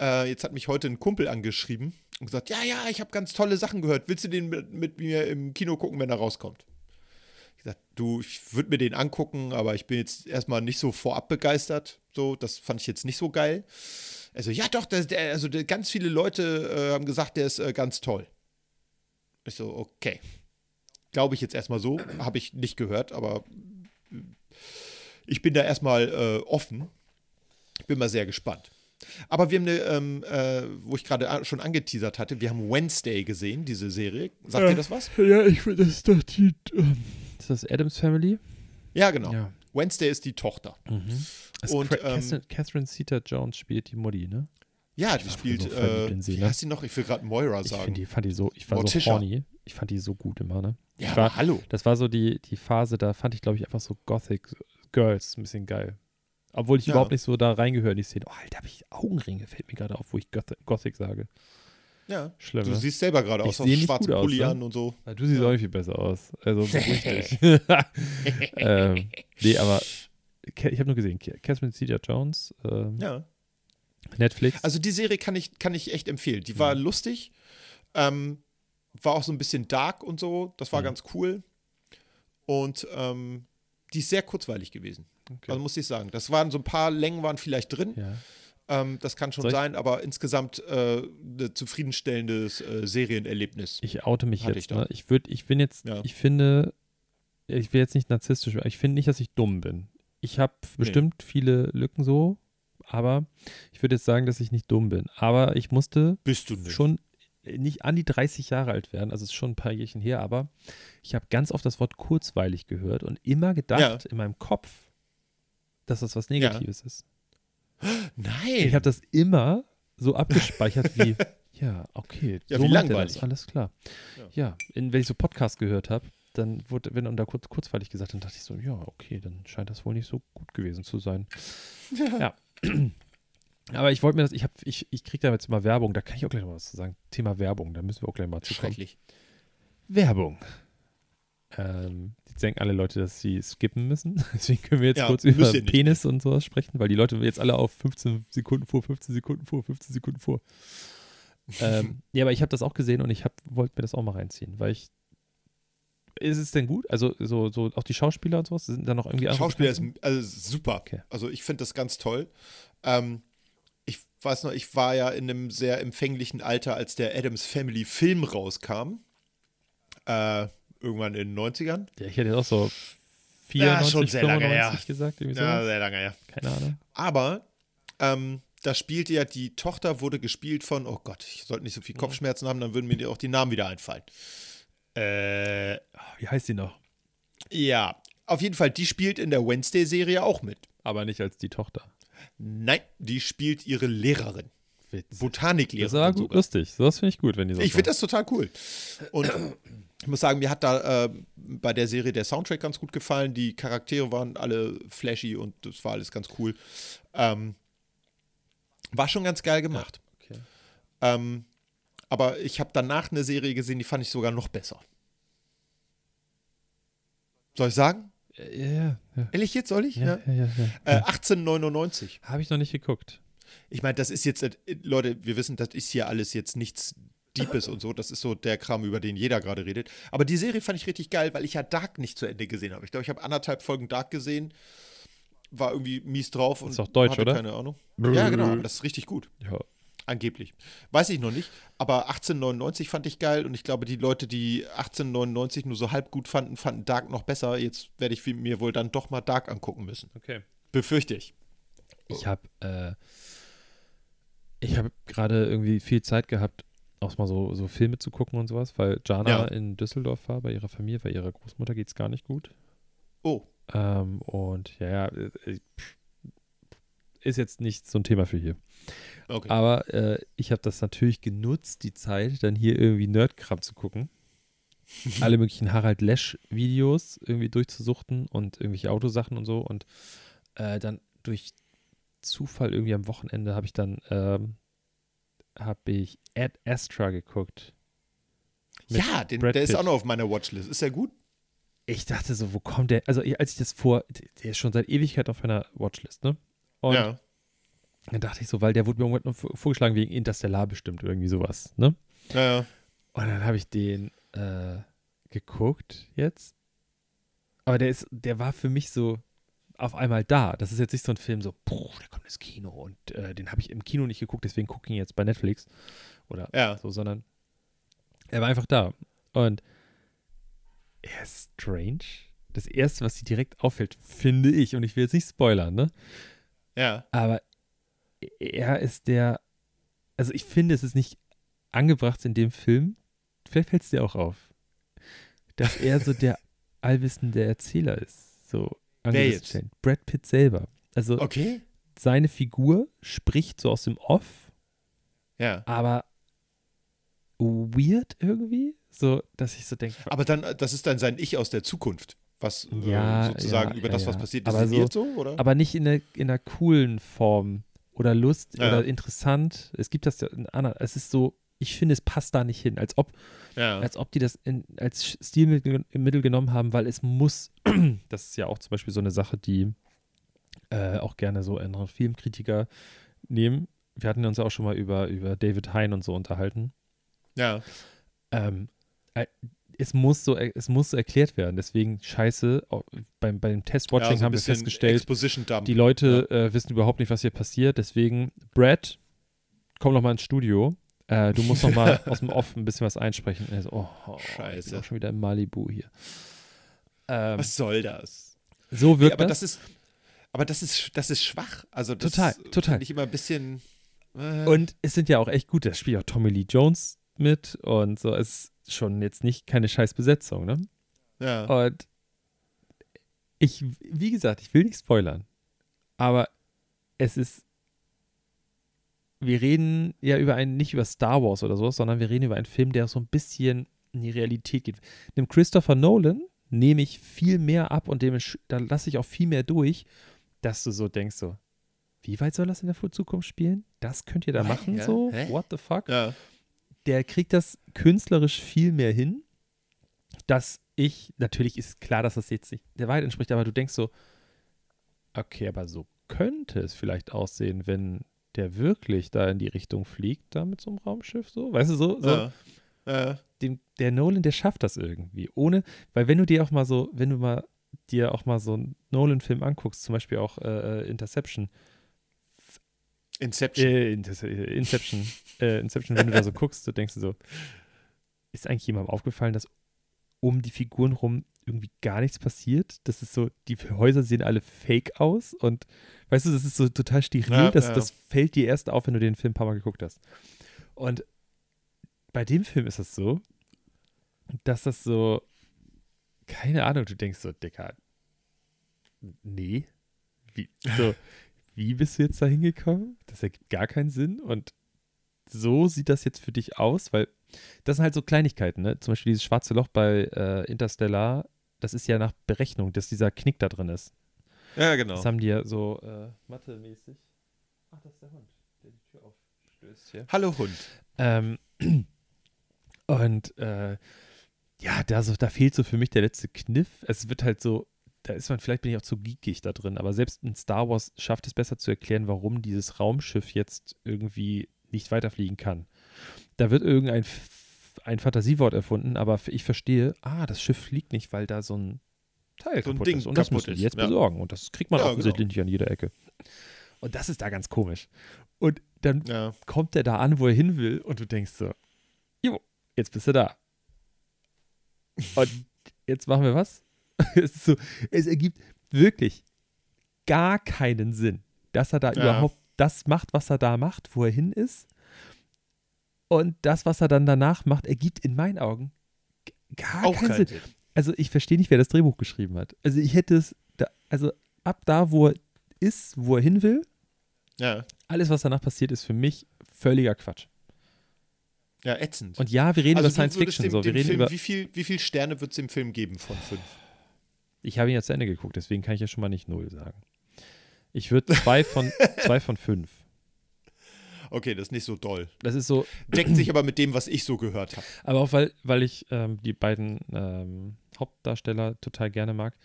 Äh, jetzt hat mich heute ein Kumpel angeschrieben und gesagt, ja, ja, ich habe ganz tolle Sachen gehört. Willst du den mit, mit mir im Kino gucken, wenn er rauskommt? Ich gesagt, du, ich würde mir den angucken, aber ich bin jetzt erstmal nicht so vorab begeistert. So, das fand ich jetzt nicht so geil. Also, ja, doch, das, der, also der, ganz viele Leute äh, haben gesagt, der ist äh, ganz toll. Ich so, okay. Glaube ich jetzt erstmal so. Habe ich nicht gehört, aber ich bin da erstmal äh, offen. Ich bin mal sehr gespannt. Aber wir haben eine, ähm, äh, wo ich gerade a- schon angeteasert hatte, wir haben Wednesday gesehen, diese Serie. Sagt äh, ihr das was? Ja, ich finde, das ist doch die. Äh, ist das Addams Family? Ja, genau. Ja. Wednesday ist die Tochter. Mhm. Und, ähm, Catherine Zeta Jones spielt die Mutti, ne? Ja, die spielt, so äh, wie ne? heißt die noch? Ich will gerade Moira sagen. Ich, find, die, fand die so, ich war Morticia. So horny. Ich fand die so gut immer, ne? Ich ja, war, hallo. Das war so die, die Phase, da fand ich, glaube ich, einfach so Gothic Girls ein bisschen geil. Obwohl ich ja. überhaupt nicht so da reingehöre in die Szene. Oh, Alter, habe ich Augenringe, fällt mir gerade auf, wo ich Gothic sage. Ja, Schlimm, du ne? siehst selber gerade aus, aus schwarzen Pulli an und so. Ja, du siehst ja. auch nicht viel besser aus. Also, richtig. ähm, nee, aber ich habe nur gesehen, Catherine Zeta Jones. Ähm, ja. Netflix. Also die Serie kann ich, kann ich echt empfehlen. Die war ja. lustig, ähm, war auch so ein bisschen dark und so. Das war mhm. ganz cool. Und ähm, die ist sehr kurzweilig gewesen. Okay. Also muss ich sagen. Das waren so ein paar Längen waren vielleicht drin. Ja. Ähm, das kann schon Soll sein, aber insgesamt äh, ein zufriedenstellendes äh, Serienerlebnis. Ich oute mich jetzt. Ich, ne? ich, würd, ich bin jetzt, ja. ich finde, ich will jetzt nicht narzisstisch, aber ich finde nicht, dass ich dumm bin. Ich habe bestimmt nee. viele Lücken so, aber ich würde jetzt sagen, dass ich nicht dumm bin. Aber ich musste Bist du nicht. schon nicht an die dreißig Jahre alt werden, also es ist schon ein paar Jährchen her, aber ich habe ganz oft das Wort kurzweilig gehört und immer gedacht ja. in meinem Kopf, dass das was Negatives ja. ist. Nein! Ich habe das immer so abgespeichert wie, Ja, okay. Ja, so wie langweilig. Das, alles klar. Ja, ja in, wenn ich so Podcasts gehört habe, dann wurde, wenn da kurz, kurzweilig gesagt, dann dachte ich so, ja, okay, dann scheint das wohl nicht so gut gewesen zu sein. Ja. ja. Aber ich wollte mir das, ich, hab, ich, ich kriege da jetzt mal Werbung, da kann ich auch gleich noch was zu sagen. Thema Werbung, da müssen wir auch gleich mal zu kommen. Schrecklich. Werbung. Ähm, jetzt denken alle Leute, dass sie skippen müssen. Deswegen können wir jetzt ja, kurz über Penis und sowas sprechen, weil die Leute jetzt alle auf fünfzehn Sekunden vor, fünfzehn Sekunden vor, fünfzehn Sekunden vor. ähm, ja, aber ich habe das auch gesehen und ich wollte mir das auch mal reinziehen, weil ich. Ist es denn gut? Also, so, so auch die Schauspieler und sowas sind da noch irgendwie. Schauspieler ist also super. Okay. Also, ich finde das ganz toll. Ähm, ich weiß noch, ich war ja in einem sehr empfänglichen Alter, als der Addams Family Film rauskam. Äh. Irgendwann in den neunzigern. Ja, ich hätte auch so vierundneunzig, ja, schon sehr fünfundneunzig lange, ja. gesagt. Ja, sehr lange, ja. Keine Ahnung. Aber ähm, da spielte ja die Tochter, wurde gespielt von, oh Gott, ich sollte nicht so viel Kopfschmerzen ja. haben, dann würden mir auch die Namen wieder einfallen. Äh, Wie heißt die noch? Ja, auf jeden Fall, die spielt in der Wednesday-Serie auch mit. Aber nicht als die Tochter. Nein, die spielt ihre Lehrerin. Witz. Botaniklehrerin. Das war gut, lustig, sowas finde ich gut, wenn die so. Ich finde das total cool. Und ich muss sagen, mir hat da äh, bei der Serie der Soundtrack ganz gut gefallen. Die Charaktere waren alle flashy und das war alles ganz cool. Ähm, war schon ganz geil gemacht. Ja, okay. ähm, aber ich habe danach eine Serie gesehen, die fand ich sogar noch besser. Soll ich sagen? Ja, ja, ja. Ehrlich jetzt, soll ich? Ja, ja. Ja, ja, ja. Äh, achtzehnhundertneunundneunzig. Habe ich noch nicht geguckt. Ich meine, das ist jetzt, Leute, wir wissen, das ist hier alles jetzt nichts Deepes und so, das ist so der Kram, über den jeder gerade redet. Aber die Serie fand ich richtig geil, weil ich ja Dark nicht zu Ende gesehen habe. Ich glaube, ich habe anderthalb Folgen Dark gesehen, war irgendwie mies drauf. Und ist auch deutsch, hatte oder? Keine Ahnung. Blö. Ja, genau, aber das ist richtig gut. Ja. Angeblich. Weiß ich noch nicht, aber achtzehnhundertneunundneunzig fand ich geil und ich glaube, die Leute, die achtzehnhundertneunundneunzig nur so halb gut fanden, fanden Dark noch besser. Jetzt werde ich mir wohl dann doch mal Dark angucken müssen. Okay. Befürchte ich. Ich habe äh, ich habe gerade irgendwie viel Zeit gehabt, auch mal so, so Filme zu gucken und sowas, weil Jana ja. in Düsseldorf war bei ihrer Familie, weil ihrer Großmutter geht es gar nicht gut. Oh. Ähm, und ja, ja, ist jetzt nicht so ein Thema für hier. Okay. Aber äh, ich habe das natürlich genutzt, die Zeit, dann hier irgendwie Nerdkram zu gucken. Alle möglichen Harald Lesch-Videos irgendwie durchzusuchten und irgendwelche Autosachen und so. Und äh, dann durch Zufall irgendwie am Wochenende habe ich dann ähm, habe ich Ad Astra geguckt. Ja, den, der ist auch noch auf meiner Watchlist. Ist der gut? Ich dachte so, wo kommt der? Also als ich das vor, der ist schon seit Ewigkeit auf meiner Watchlist, ne? Und ja. dann dachte ich so, weil der wurde mir irgendwann vorgeschlagen wegen Interstellar bestimmt oder irgendwie sowas, ne? Ja, ja. Und dann habe ich den äh, geguckt jetzt. Aber der ist, der war für mich so auf einmal da. Das ist jetzt nicht so ein Film, so, puh, der kommt ins Kino und äh, den habe ich im Kino nicht geguckt, deswegen gucke ich ihn jetzt bei Netflix oder ja. so, sondern er war einfach da. Und er ist strange. Das Erste, was sie direkt auffällt, finde ich, und ich will jetzt nicht spoilern, ne? Ja. Aber er ist der, also ich finde, es ist nicht angebracht in dem Film, vielleicht fällt es dir auch auf, dass er so der allwissende Erzähler ist. So. Brad Pitt selber. Also okay. seine Figur spricht so aus dem Off, ja. aber weird irgendwie, so dass ich so denke. Aber dann, das ist dann sein Ich aus der Zukunft, was ja, äh, sozusagen ja, über ja, das, was ja. passiert, aber so, so, oder? Aber nicht in der, in der coolen Form oder Lust ja. oder interessant. Es gibt das ja in anderen. Es ist so, ich finde, es passt da nicht hin, als ob, ja. als ob die das in, als Stilmittel genommen haben, weil es muss, das ist ja auch zum Beispiel so eine Sache, die äh, auch gerne so andere Filmkritiker nehmen. Wir hatten uns ja auch schon mal über, über David Hein und so unterhalten. Ja. Ähm, äh, es, muss so, äh, es muss so erklärt werden, deswegen scheiße, auch beim, beim Test-Watching ja, also haben wir festgestellt, die Leute ja. äh, wissen überhaupt nicht, was hier passiert, deswegen, Brad, komm noch mal ins Studio. Äh, du musst noch mal aus dem Off ein bisschen was einsprechen. Also, oh, oh, Scheiße. Ich bin auch schon wieder im Malibu hier. Ähm, was soll das? So wirkt nee, aber das. das ist, aber das ist, das ist schwach. Also das total, total. Finde ich immer ein bisschen. Äh. Und es sind ja auch echt gut. Das spielt auch Tommy Lee Jones mit und so. Es ist schon jetzt nicht keine scheiß Besetzung, ne? Ja. Und ich, wie gesagt, ich will nicht spoilern, aber es ist wir reden ja über einen, nicht über Star Wars oder sowas, sondern wir reden über einen Film, der so ein bisschen in die Realität geht. Dem Christopher Nolan nehme ich viel mehr ab und dem, da lasse ich auch viel mehr durch, dass du so denkst so, wie weit soll das in der Zukunft spielen? Das könnt ihr da machen ja. so? Hä? What the fuck? Ja. Der kriegt das künstlerisch viel mehr hin, dass ich, natürlich ist klar, dass das jetzt nicht der Wahrheit entspricht, aber du denkst so, okay, aber so könnte es vielleicht aussehen, wenn der wirklich da in die Richtung fliegt, da mit so einem Raumschiff, so, weißt du, so, so. Ja. Ja. Dem, der Nolan, der schafft das irgendwie, ohne, weil wenn du dir auch mal so, wenn du mal dir auch mal so einen Nolan-Film anguckst, zum Beispiel auch äh, Interception, Inception. Äh, Inception. äh, Inception, wenn du da so guckst, du denkst so, ist eigentlich jemandem aufgefallen, dass um die Figuren rum irgendwie gar nichts passiert? Das ist so, die Häuser sehen alle fake aus und weißt du, das ist so total steril, ja, das, ja. das fällt dir erst auf, wenn du den Film ein paar Mal geguckt hast. Und bei dem Film ist das so, dass das so, keine Ahnung, du denkst so, Dicker, nee, wie, so, wie bist du jetzt da hingekommen? Das ergibt gar keinen Sinn und so sieht das jetzt für dich aus, weil das sind halt so Kleinigkeiten, ne? Zum Beispiel dieses schwarze Loch bei äh, Interstellar, das ist ja nach Berechnung, dass dieser Knick da drin ist. Ja, genau. Das haben die ja so äh, mathe-mäßig. Ach, das ist der Hund, der die Tür aufstößt hier. Hallo Hund. Ähm, und äh, ja, da, so, da fehlt so für mich der letzte Kniff. Es wird halt so, da ist man, vielleicht bin ich auch zu geekig da drin, aber selbst in Star Wars schafft es besser zu erklären, warum dieses Raumschiff jetzt irgendwie nicht weiterfliegen kann. Da wird irgendein ein Fantasiewort erfunden, aber ich verstehe, ah, das Schiff fliegt nicht, weil da so ein Teil so ein kaputt Ding ist und das musst du jetzt ja. besorgen und das kriegt man ja, offensichtlich genau. nicht an jeder Ecke. Und das ist da ganz komisch. Und dann ja. kommt der da an, wo er hin will und du denkst so, jo, jetzt bist du da. Und jetzt machen wir was? Es ist so, es ergibt wirklich gar keinen Sinn, dass er da ja. überhaupt das macht, was er da macht, wo er hin ist. Und das, was er dann danach macht, ergibt in meinen Augen gar auch keinen Sinn. Sinn. Also ich verstehe nicht, wer das Drehbuch geschrieben hat. Also ich hätte es, da, also ab da, wo er ist, wo er hin will, ja. alles, was danach passiert, ist für mich völliger Quatsch. Ja, ätzend. Und ja, wir reden also über Science Fiction. Dem, so. wir reden Film, über wie, viel, wie viel Sterne wird es dem Film geben von fünf? Ich habe ihn ja zu Ende geguckt, deswegen kann ich ja schon mal nicht null sagen. Ich würde zwei von, zwei von fünf. Okay, das ist nicht so doll. Das ist so. Deckt sich aber mit dem, was ich so gehört habe. Aber auch, weil, weil ich ähm, die beiden ähm, Hauptdarsteller total gerne mag.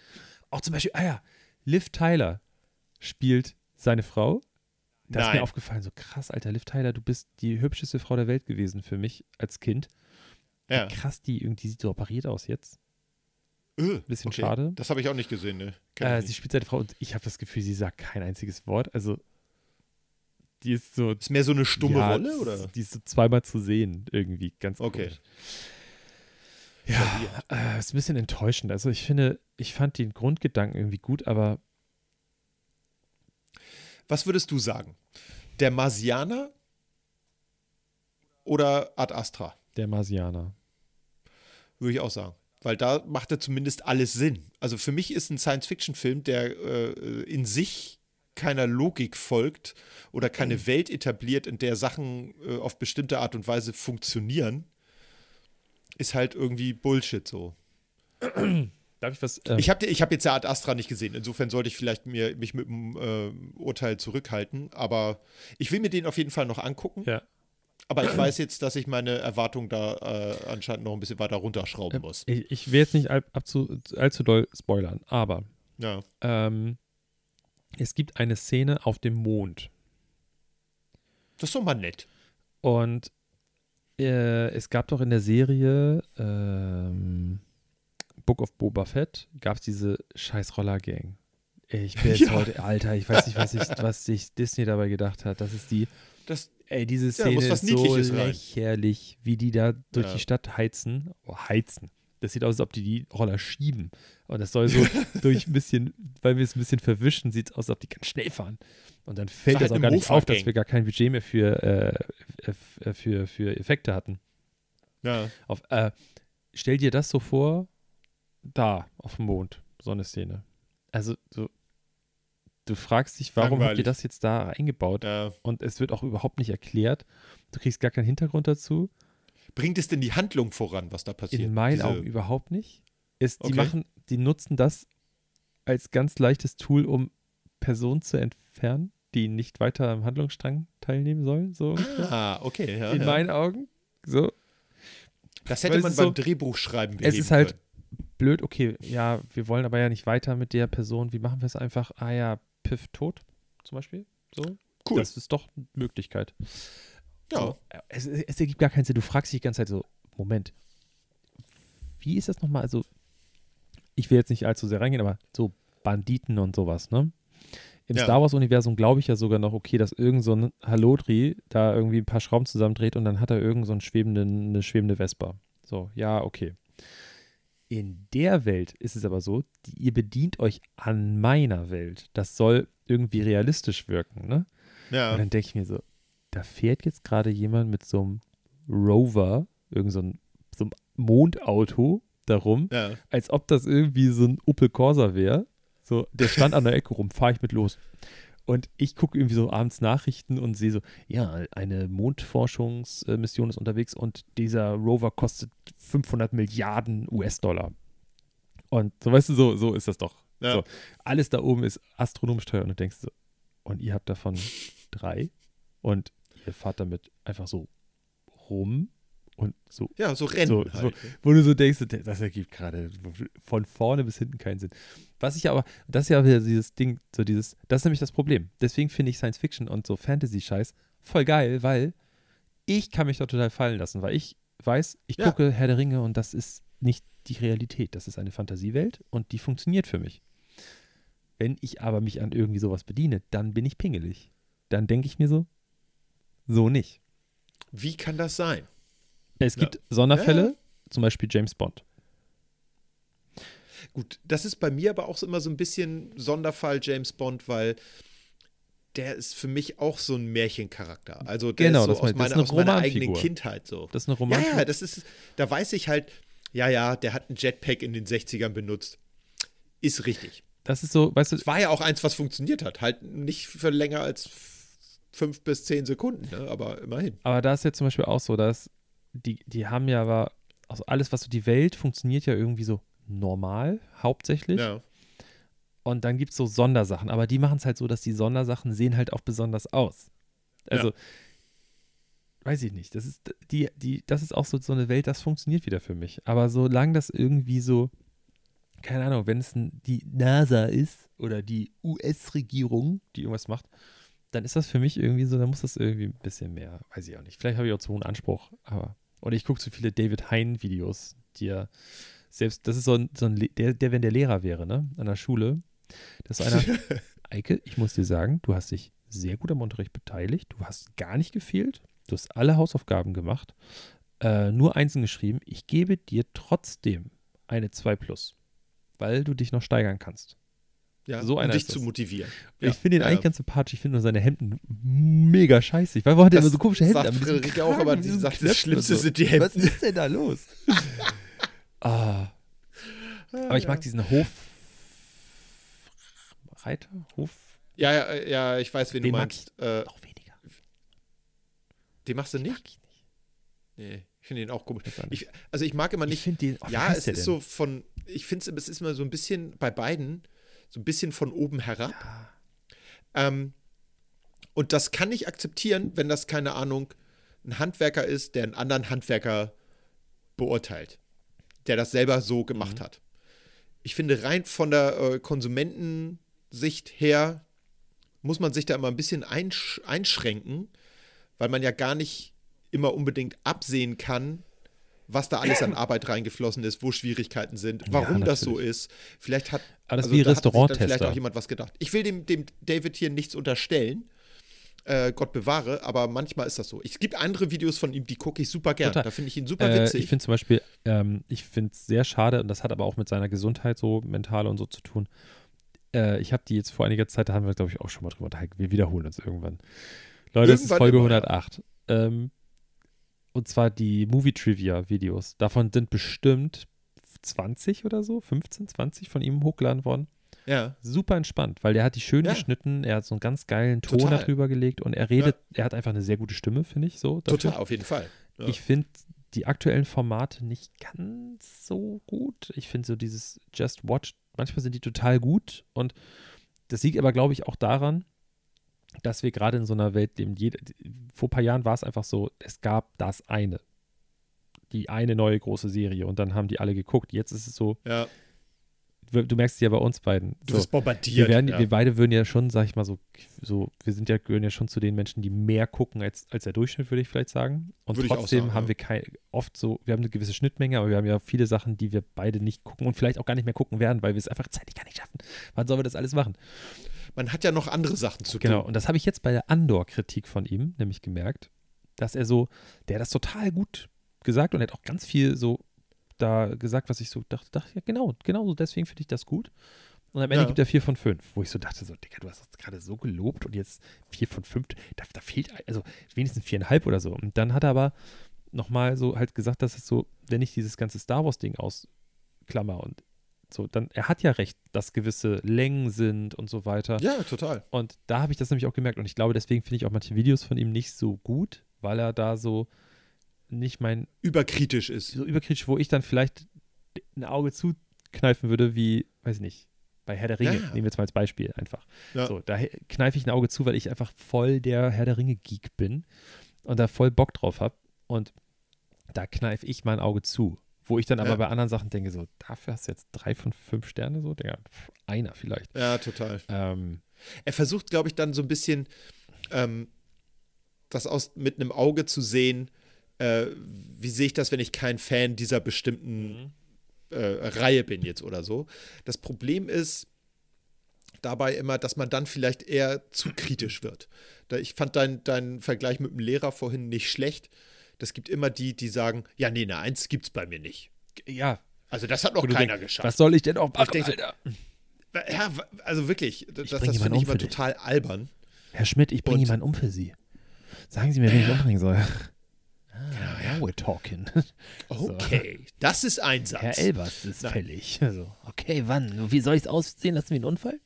Auch zum Beispiel, ah ja, Liv Tyler spielt seine Frau. Da Nein. ist mir aufgefallen, so krass, Alter, Liv Tyler, du bist die hübscheste Frau der Welt gewesen für mich als Kind. Ja. Krass, die irgendwie sieht so operiert aus jetzt. Öh, bisschen okay. schade. Das habe ich auch nicht gesehen, ne? Äh, nicht. Sie spielt seine Frau und ich habe das Gefühl, sie sagt kein einziges Wort. Also, die ist so. Ist mehr so eine stumme ja, Rolle, oder? Die ist so zweimal zu sehen, irgendwie. Ganz okay. Komisch. Ja, ja äh, ist ein bisschen enttäuschend. Also, ich finde, ich fand den Grundgedanken irgendwie gut, aber. Was würdest du sagen? Der Marsianer oder Ad Astra? Der Marsianer. Würde ich auch sagen. Weil da macht er zumindest alles Sinn. Also für mich ist ein Science-Fiction-Film, der äh, in sich keiner Logik folgt oder keine mhm. Welt etabliert, in der Sachen äh, auf bestimmte Art und Weise funktionieren, ist halt irgendwie Bullshit so. Darf ich was? Ähm ich habe ich hab jetzt ja Ad Astra nicht gesehen. Insofern sollte ich vielleicht mir, mich mit dem äh, Urteil zurückhalten. Aber ich will mir den auf jeden Fall noch angucken. Ja. Aber ich weiß jetzt, dass ich meine Erwartungen da äh, anscheinend noch ein bisschen weiter runterschrauben muss. Ich, ich will jetzt nicht all, abzu, allzu doll spoilern, aber ja. ähm, es gibt eine Szene auf dem Mond. Das ist doch mal nett. Und äh, es gab doch in der Serie ähm, Book of Boba Fett, gab es diese scheiß Roller-Gang. Ich bin jetzt ja. heute, Alter, ich weiß nicht, was, ich, was sich Disney dabei gedacht hat. Das ist die Das, Ey, diese Szene ja, ist so lächerlich, wie die da durch ja. die Stadt heizen. Oh, heizen. Das sieht aus, als ob die die Roller schieben. Und das soll so durch ein bisschen, weil wir es ein bisschen verwischen, sieht es aus, als ob die ganz schnell fahren. Und dann fällt das, das halt auch gar nicht auf, dass wir gar kein Budget mehr für, äh, für, für Effekte hatten. Ja. Auf, äh, stell dir das so vor, da, auf dem Mond, so eine Szene. Also, so du fragst dich, warum habt ihr das jetzt da eingebaut? Ja. Und es wird auch überhaupt nicht erklärt. Du kriegst gar keinen Hintergrund dazu. Bringt es denn die Handlung voran, was da passiert? In meinen Diese... Augen überhaupt nicht. Es, die okay. machen, die nutzen das als ganz leichtes Tool, um Personen zu entfernen, die nicht weiter am Handlungsstrang teilnehmen sollen. So ah, okay. Ja, in ja. meinen Augen. So. Das hätte Weil man beim so, Drehbuch schreiben Es ist halt können. blöd, okay, ja, wir wollen aber ja nicht weiter mit der Person. Wie machen wir es einfach? Ah ja, Piff tot zum Beispiel. So. Cool. Das ist doch eine Möglichkeit. Ja. So, es, es ergibt gar keinen Sinn. Du fragst dich die ganze Zeit so, Moment, wie ist das nochmal? Also, ich will jetzt nicht allzu sehr reingehen, aber so Banditen und sowas, ne? Im ja. Star Wars-Universum glaube ich ja sogar noch, okay, dass irgend so ein Halotri da irgendwie ein paar Schrauben zusammendreht und dann hat er irgend so einen schwebenden, eine schwebende Vespa. So, ja, okay. In der Welt ist es aber so, die, ihr bedient euch an meiner Welt. Das soll irgendwie realistisch wirken, ne? Ja. Und dann denke ich mir so, da fährt jetzt gerade jemand mit so einem Rover, irgend so ein, so ein Mondauto darum, ja. als ob das irgendwie so ein Opel Corsa wäre. So, der stand an der Ecke rum, fahre ich mit los. Und ich gucke irgendwie so abends Nachrichten und sehe so, ja, eine Mondforschungsmission ist unterwegs und dieser Rover kostet fünfhundert Milliarden U S Dollar. Und so, weißt du, so, so ist das doch. Ja. So, alles da oben ist astronomisch teuer und du denkst so, und ihr habt davon drei und ihr fahrt damit einfach so rum. Und so, ja, so rennen. So, halt. so, wo du so denkst, das ergibt gerade von vorne bis hinten keinen Sinn. Was ich aber, das ist ja wieder dieses Ding, so dieses, das ist nämlich das Problem. Deswegen finde ich Science Fiction und so Fantasy-Scheiß voll geil, weil ich kann mich da total fallen lassen, weil ich weiß, ich ja. gucke Herr der Ringe und das ist nicht die Realität. Das ist eine Fantasiewelt und die funktioniert für mich. Wenn ich aber mich an irgendwie sowas bediene, dann bin ich pingelig. Dann denke ich mir so, so nicht. Wie kann das sein? Es gibt ja. Sonderfälle, ja. zum Beispiel James Bond. Gut, das ist bei mir aber auch immer so ein bisschen Sonderfall James Bond, weil der ist für mich mich auch so ein Märchencharakter. Also der genau, ist so aus, meine, ist aus meiner eigenen Kindheit so. Das ist eine Romanfigur. Ja, ja, das ist, da weiß ich halt, ja, ja, der hat einen Jetpack in den sechzigern benutzt. Ist richtig. Das ist so, weißt du. Das war ja auch eins, was funktioniert hat. Halt nicht für länger als fünf bis zehn Sekunden, ne? Aber immerhin. Aber da ist ja zum Beispiel auch so, dass Die, die haben ja aber, also alles, was so die Welt funktioniert ja irgendwie so normal, hauptsächlich. Ja. Und dann gibt es so Sondersachen, aber die machen es halt so, dass die Sondersachen sehen halt auch besonders aus. Also, ja. weiß ich nicht, das ist, die, die, das ist auch so, so eine Welt, das funktioniert wieder für mich. Aber solange das irgendwie so, keine Ahnung, wenn es die NASA ist oder die U S-Regierung, die irgendwas macht, dann ist das für mich irgendwie so, dann muss das irgendwie ein bisschen mehr, weiß ich auch nicht. Vielleicht habe ich auch zu hohen Anspruch, aber. Oder ich gucke zu viele David Hein-Videos, die ja selbst, das ist so ein, so ein der, der, wenn der Lehrer wäre, ne, an der Schule, dass einer, Eike, ich muss dir sagen, du hast dich sehr gut am Unterricht beteiligt, du hast gar nicht gefehlt, du hast alle Hausaufgaben gemacht, äh, nur einzeln geschrieben, ich gebe dir trotzdem eine zwei plus, weil du dich noch steigern kannst. Ja, so um dich zu motivieren. Ja, ich finde ihn ja. eigentlich ganz sympathisch. Ich finde nur seine Hemden mega scheiße. Ich weiß, warum hat er immer so komische Hemden? Sagt Friederike auch, aber sie sagt, das Schlimmste so. sind die Hemden. Was ist denn da los? ah. Aber ich mag diesen Hof... Reiter? Hof? Ja, ja, ja, ich weiß, wen Den du meinst. Mag ich äh, noch weniger. Den machst du nicht? Den mag ich nicht. Nee. Ich finde den auch komisch. Ich, also ich mag immer nicht... Ich finde den... Oh, ja, es ist denn? so von... Ich finde es ist immer so ein bisschen bei beiden... So ein bisschen von oben herab. Ja. Ähm, und das kann ich akzeptieren, wenn das, keine Ahnung, ein Handwerker ist, der einen anderen Handwerker beurteilt, der das selber so gemacht mhm. hat. Ich finde, rein von der äh, Konsumentensicht her muss man sich da immer ein bisschen einsch- einschränken, weil man ja gar nicht immer unbedingt absehen kann, was da alles an Arbeit reingeflossen ist, wo Schwierigkeiten sind, warum ja, das so ist. Vielleicht hat, Aber das also, wie da hat vielleicht auch jemand was gedacht. Ich will dem, dem David hier nichts unterstellen, äh, Gott bewahre, aber manchmal ist das so. Es gibt andere Videos von ihm, die gucke ich super gern. Total. Da finde ich ihn super witzig. Äh, ich finde zum Beispiel, ähm, ich finde es sehr schade, und das hat aber auch mit seiner Gesundheit so mental und so zu tun. Äh, ich habe die jetzt vor einiger Zeit, da haben wir, glaube ich, auch schon mal drüber unterhalten. Wir wiederholen uns irgendwann. Leute, irgendwann das ist Folge immer, hundertacht. Ja. Ähm, Und zwar die Movie-Trivia-Videos. Davon sind bestimmt zwanzig oder so, fünfzehn, zwanzig von ihm hochgeladen worden. Ja. Super entspannt, weil der hat die schön ja. geschnitten, er hat so einen ganz geilen Ton Total. darüber gelegt und er redet, ja. er hat einfach eine sehr gute Stimme, finde ich so. Dafür. Total, auf jeden Fall. Ja. Ich finde die aktuellen Formate nicht ganz so gut. Ich finde so dieses Just Watch, manchmal sind die total gut und das liegt aber, glaube ich, auch daran, dass wir gerade in so einer Welt, dem jeder, vor ein paar Jahren war es einfach so, es gab das eine, die eine neue große Serie und dann haben die alle geguckt. Jetzt ist es so, ja. du merkst es ja bei uns beiden. Du bist so, bombardiert. Wir, werden, ja. wir beide würden ja schon, sag ich mal so, so wir sind ja, gehören ja schon zu den Menschen, die mehr gucken als, als der Durchschnitt, würde ich vielleicht sagen. Und würde trotzdem sagen, haben ja. wir kein, oft so, wir haben eine gewisse Schnittmenge, aber wir haben ja viele Sachen, die wir beide nicht gucken und vielleicht auch gar nicht mehr gucken werden, weil wir es einfach zeitlich gar nicht schaffen. Wann sollen wir das alles machen? Man hat ja noch andere Sachen zu tun. Genau, und das habe ich jetzt bei der Andor-Kritik von ihm nämlich gemerkt, dass er so, der hat das total gut gesagt und hat auch ganz viel so da gesagt, was ich so dachte, dachte ja genau, genau so, deswegen finde ich das gut. Und am Ende ja. gibt er vier von fünf, wo ich so dachte, so, Digga, du hast das gerade so gelobt und jetzt vier von fünf, da, da fehlt, also wenigstens viereinhalb oder so. Und dann hat er aber nochmal so halt gesagt, dass es so, wenn ich dieses ganze Star Wars-Ding ausklammer und so, dann, er hat ja recht, dass gewisse Längen sind und so weiter. Ja, total. Und da habe ich das nämlich auch gemerkt und ich glaube, deswegen finde ich auch manche Videos von ihm nicht so gut, weil er da so nicht mein... Überkritisch ist. So überkritisch, wo ich dann vielleicht ein Auge zukneifen würde, wie, weiß ich nicht, bei Herr der Ringe, ja. nehmen wir jetzt mal als Beispiel einfach. Ja. So, da kneife ich ein Auge zu, weil ich einfach voll der Herr der Ringe-Geek bin und da voll Bock drauf habe und da kneife ich mein Auge zu. Wo ich dann aber ja. bei anderen Sachen denke, so, dafür hast du jetzt drei von fünf Sterne, so, der einer vielleicht. Ja, total. Ähm, er versucht, glaube ich, dann so ein bisschen ähm, das aus, mit einem Auge zu sehen, äh, wie sehe ich das, wenn ich kein Fan dieser bestimmten mhm. äh, Reihe bin jetzt oder so. Das Problem ist dabei immer, dass man dann vielleicht eher zu kritisch wird. Da, ich fand deinen dein Vergleich mit dem Lehrer vorhin nicht schlecht. Das gibt immer die, die sagen, ja, nee, eine Eins gibt's bei mir nicht. Ja. Also das hat noch keiner denkst, geschafft. Was soll ich denn auch machen, ich denke, Alter? Ja, also wirklich, das, das finde ich um immer total dich. albern. Herr Schmidt, ich bringe jemanden um für Sie. Sagen Sie mir, wen ich umbringen soll. Ah, ja, we're talking. Okay, so. Das ist ein Satz. Herr Elbers ist Nein. fällig. Also, okay, wann? Wie soll ich es aussehen? Lassen wir einen Unfall?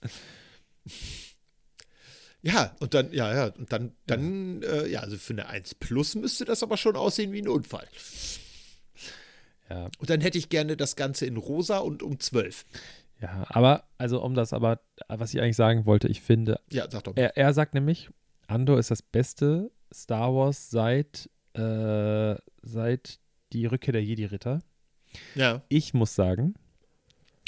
Ja, und dann, ja, ja, und dann, dann, ja, äh, ja also für eine eins plus müsste das aber schon aussehen wie ein Unfall. Ja. Und dann hätte ich gerne das Ganze in rosa und um zwölf. Ja, aber, also um das aber, was ich eigentlich sagen wollte, ich finde, ja, sag doch mal. Er, er sagt nämlich, Andor ist das beste Star Wars seit, äh, seit die Rückkehr der Jedi-Ritter. Ja. Ich muss sagen,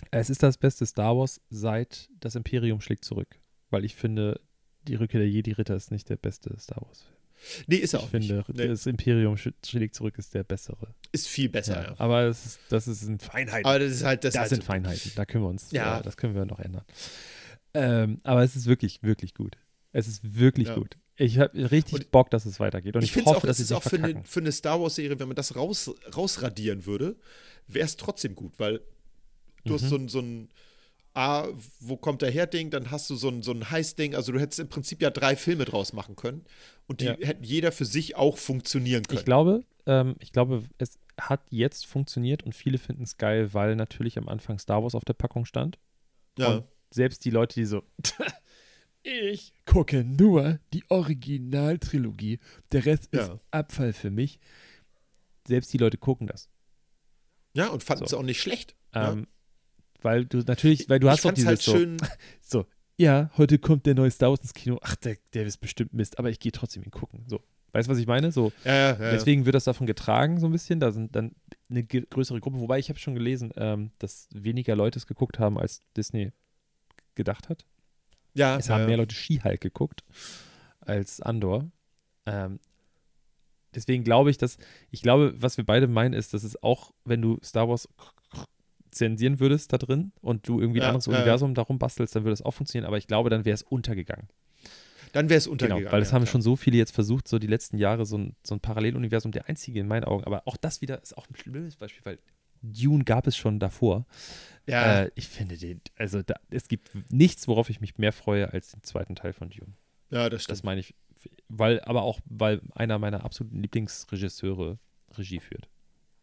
es ist das beste Star Wars seit das Imperium schlägt zurück, weil ich finde, die Rückkehr der Jedi-Ritter ist nicht der beste Star Wars-Film. Nee, ist er auch nicht. Ich finde, nee. Das Imperium schlägt zurück ist der bessere. Ist viel besser, ja. ja. Aber das ist, das ist ein Feinheiten. Aber das ist halt das. Das halt sind so Feinheiten. Da können wir uns, ja. ja, das können wir noch ändern. Ähm, aber es ist wirklich, wirklich gut. Es ist wirklich ja. gut. Ich habe richtig und Bock, dass es weitergeht. Und ich, ich hoffe, auch, dass es auch für eine, für eine Star Wars-Serie, wenn man das raus, rausradieren würde, wäre es trotzdem gut, weil du mhm. hast so ein, so ein A, wo kommt der Her-Ding, dann hast du so ein, so ein Heiß-Ding, also du hättest im Prinzip ja drei Filme draus machen können und die ja. hätten jeder für sich auch funktionieren können. Ich glaube, ähm, ich glaube, es hat jetzt funktioniert und viele finden es geil, weil natürlich am Anfang Star Wars auf der Packung stand ja. und selbst die Leute, die so ich gucke nur die Originaltrilogie, der Rest ja. ist Abfall für mich, selbst die Leute gucken das. Ja, und fanden es so. auch nicht schlecht. Ähm, ja. Weil du natürlich, weil du ich hast doch dieses halt so, schön so, ja, heute kommt der neue Star Wars ins Kino, ach, der, der ist bestimmt Mist, aber ich gehe trotzdem ihn gucken, so. Weißt du, was ich meine? So, ja, ja, deswegen ja. wird das davon getragen so ein bisschen, da sind dann eine ge- größere Gruppe, wobei ich habe schon gelesen, ähm, dass weniger Leute es geguckt haben, als Disney gedacht hat. Ja. Es ja, haben ja. mehr Leute She-Hulk geguckt als Andor. Ähm, deswegen glaube ich, dass, ich glaube, was wir beide meinen ist, dass es auch, wenn du Star Wars zensieren würdest da drin und du irgendwie ein ja, anderes ja. Universum darum bastelst, dann würde das auch funktionieren, aber ich glaube, dann wäre es untergegangen. Dann wäre es untergegangen. Genau, weil das ja, haben klar. schon so viele jetzt versucht, so die letzten Jahre so ein, so ein Paralleluniversum, der einzige in meinen Augen, aber auch das wieder ist auch ein schlimmes Beispiel, weil Dune gab es schon davor. Ja. Äh, ich finde den, also da, es gibt nichts, worauf ich mich mehr freue, als den zweiten Teil von Dune. Ja, das stimmt. Das meine ich, weil, aber auch, weil einer meiner absoluten Lieblingsregisseure Regie führt.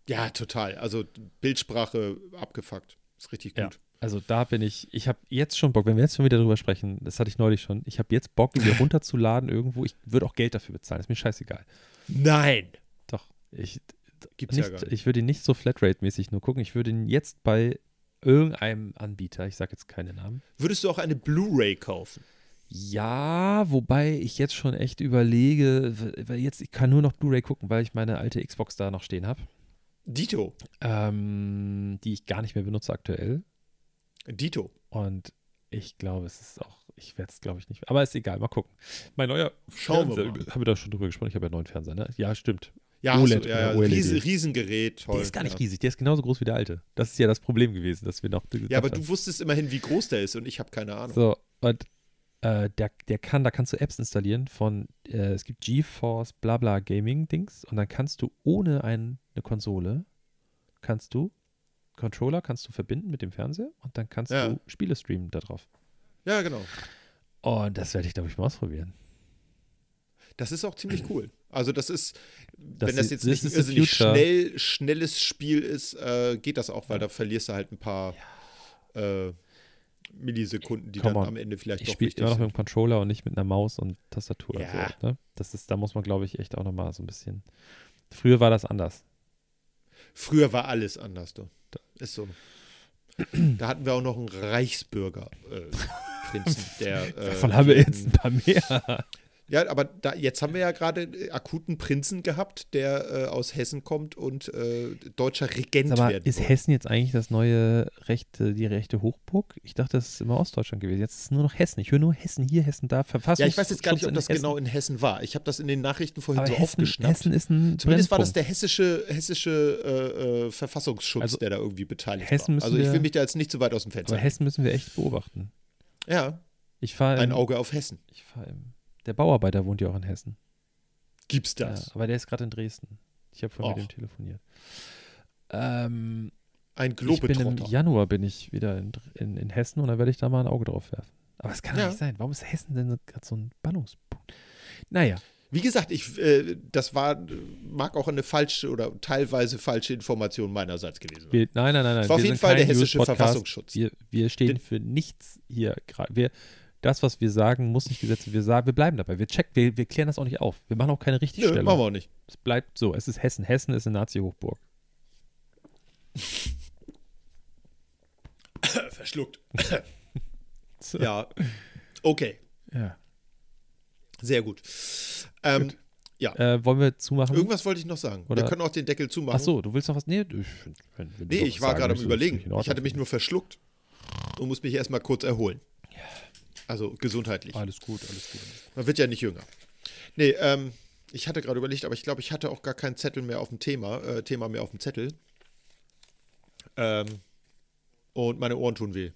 Ja, total. Also Bildsprache abgefuckt. Ist richtig gut. Also da bin ich, ich habe jetzt schon Bock, wenn wir jetzt schon wieder drüber sprechen, das hatte ich neulich schon, ich habe jetzt Bock, die runterzuladen irgendwo, ich würde auch Geld dafür bezahlen, ist mir scheißegal. Nein! Doch, ich, Gibt's nicht, ja gar nicht. Ich würde ihn nicht so Flatrate-mäßig nur gucken, ich würde ihn jetzt bei irgendeinem Anbieter, ich sage jetzt keine Namen. Würdest du auch eine Blu-ray kaufen? Ja, wobei ich jetzt schon echt überlege, weil jetzt, ich kann nur noch Blu-ray gucken, weil ich meine alte Xbox da noch stehen habe. Dito. Ähm, die ich gar nicht mehr benutze aktuell. Dito. Und ich glaube, es ist auch, ich werde es glaube ich nicht, aber ist egal, mal gucken. Mein neuer Schauen Fernseher, wir mal. Haben wir da schon drüber gesprochen, ich habe ja einen neuen Fernseher, ne? Ja, stimmt. Ja, OLED, du, ja, ja. Riese, Riesengerät. Toll. Der ist gar nicht ja. riesig, der ist genauso groß wie der alte. Das ist ja das Problem gewesen, dass wir noch... Ja, aber haben. Du wusstest immerhin, wie groß der ist und ich habe keine Ahnung. So, und äh, der, der kann, da kannst du Apps installieren von, äh, es gibt GeForce, blabla Gaming-Dings und dann kannst du ohne ein, eine Konsole, kannst du Controller kannst du verbinden mit dem Fernseher und dann kannst ja. du Spiele streamen da drauf. Ja, genau. Und das werde ich, glaube ich, mal ausprobieren. Das ist auch ziemlich cool. Also das ist, das wenn das jetzt ist, nicht irrsinnig schnell, schnelles Spiel ist, äh, geht das auch, weil ja. da verlierst du halt ein paar ja. äh, Millisekunden, die Come dann on. Am Ende vielleicht ich doch wichtig sind. Ich spiele immer noch mit dem Controller und nicht mit einer Maus und Tastatur. Ja. Und so, ne? Das ist, da muss man, glaube ich, echt auch nochmal so ein bisschen. Früher war das anders. Früher war alles anders, du. Ist so. Da hatten wir auch noch einen Reichsbürger. Äh, Prinzen, der, äh, davon haben wir jetzt ein paar mehr. Ja, aber da, jetzt haben wir ja gerade einen akuten Prinzen gehabt, der äh, aus Hessen kommt und äh, deutscher Regent aber werden ist soll. Hessen jetzt eigentlich das neue rechte, die rechte Hochburg? Ich dachte, das ist immer Ostdeutschland gewesen. Jetzt ist es nur noch Hessen. Ich höre nur Hessen hier, Hessen da. Verfassungsschutz. Ja, ich weiß jetzt gar nicht, ob das Hessen. Genau in Hessen war. Ich habe das in den Nachrichten vorhin aber so Hessen, aufgeschnappt. Hessen ist ein Zumindest Brennpunkt. War das der hessische, hessische äh, Verfassungsschutz, also, der da irgendwie beteiligt Hessen war. Also ich will mich da jetzt nicht so weit aus dem Fenster. Aber sein. Hessen müssen wir echt beobachten. Ja, ich fahr ein im, Auge auf Hessen. Ich fahre im... Der Bauarbeiter wohnt ja auch in Hessen. Gibt's das? Ja, aber der ist gerade in Dresden. Ich habe vorhin Och. mit dem telefoniert. Ähm, Ein Globetrotter. Im Januar bin ich wieder in, in, in Hessen und dann werde ich da mal ein Auge drauf werfen. Aber es kann ja. doch nicht sein. Warum ist Hessen denn gerade so ein Ballungspunkt? Naja. Wie gesagt, ich, äh, das war, mag auch eine falsche oder teilweise falsche Information meinerseits gewesen sein. Nein, nein, nein. nein. Es war auf jeden Fall der hessische Verfassungsschutz. Wir, wir stehen Den, für nichts hier gerade. Wir Das, was wir sagen, muss nicht gesetzt werden. Wir sagen, wir bleiben dabei. Wir checken, wir, wir klären das auch nicht auf. Wir machen auch keine richtige Stellung. Nö, machen wir auch nicht. Es bleibt so. Es ist Hessen. Hessen ist eine Nazi-Hochburg. Verschluckt. So. Ja. Okay. Ja. Sehr gut. Ähm, gut. Ja. Äh, wollen wir zumachen? Irgendwas wollte ich noch sagen. Oder? Wir können auch den Deckel zumachen. Ach so, du willst noch was? Nee, ich, wenn, wenn nee, ich war gerade am Überlegen. Ich hatte mich nur verschluckt und muss mich erstmal kurz erholen. Ja. Also gesundheitlich. Alles gut, alles gut. Man wird ja nicht jünger. Nee, ähm, ich hatte gerade überlegt, aber ich glaube, ich hatte auch gar keinen Zettel mehr auf dem Thema, äh, Thema mehr auf dem Zettel. Ähm, und meine Ohren tun weh.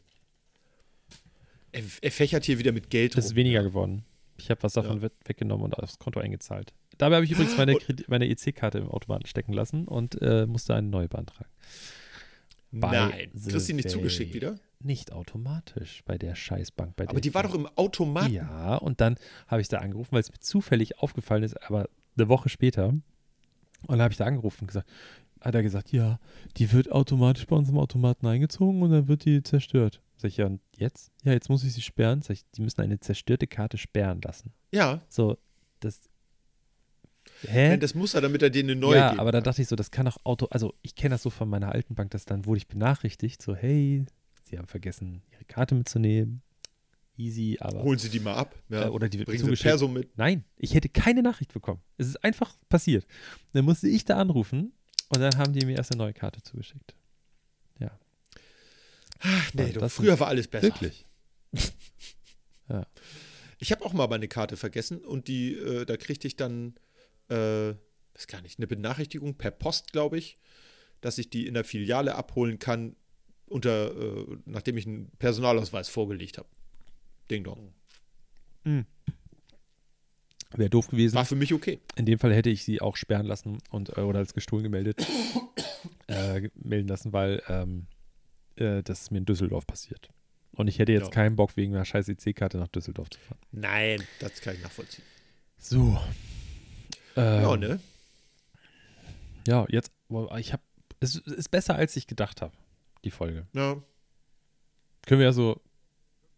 Er, er fächert hier wieder mit Geld rum. Das ist weniger geworden. Ich habe was davon ja. weggenommen und aufs Konto eingezahlt. Dabei habe ich übrigens meine, meine E C-Karte im Automaten stecken lassen und äh, musste eine neue beantragen. Nein, kriegst du die nicht zugeschickt wieder? Nicht automatisch bei der Scheißbank. Bei der aber die war doch im Automaten. Ja, und dann habe ich da angerufen, weil es mir zufällig aufgefallen ist, aber eine Woche später. Und dann habe ich da angerufen und gesagt, hat er gesagt, ja, die wird automatisch bei uns im Automaten eingezogen und dann wird die zerstört. Sag ich, ja, und jetzt? Ja, jetzt muss ich sie sperren. Sag ich, die müssen eine zerstörte Karte sperren lassen. Ja. So, das Hä? Nein, das muss er, damit er dir eine neue ja, gibt. Ja, aber da dachte ich so, das kann auch Auto, also ich kenne das so von meiner alten Bank, dass dann wurde ich benachrichtigt, so hey, Sie haben vergessen, Ihre Karte mitzunehmen. Easy, aber. Holen Sie die mal ab. Ja. Äh, oder die wird Bringen Sie Perso mit. Nein, ich hätte keine Nachricht bekommen. Es ist einfach passiert. Dann musste ich da anrufen und dann haben die mir erst eine neue Karte zugeschickt. Ja. Ach, nee, doch, früher war alles besser. Wirklich. Ja. Ich habe auch mal meine Karte vergessen und die, äh, da kriegte ich dann Äh, weiß gar nicht, eine Benachrichtigung per Post, glaube ich, dass ich die in der Filiale abholen kann, unter, äh, nachdem ich einen Personalausweis vorgelegt habe. Ding dong. Mhm. Wäre doof gewesen. War für mich okay. In dem Fall hätte ich sie auch sperren lassen und oder als gestohlen gemeldet äh, melden lassen, weil ähm, äh, das ist mir in Düsseldorf passiert. Und ich hätte jetzt ja. keinen Bock, wegen einer scheiß E C-Karte nach Düsseldorf zu fahren. Nein, das kann ich nachvollziehen. So. Ähm, ja, ne? Ja, jetzt, ich hab, es ist besser, als ich gedacht habe, die Folge. Ja. Können wir ja so,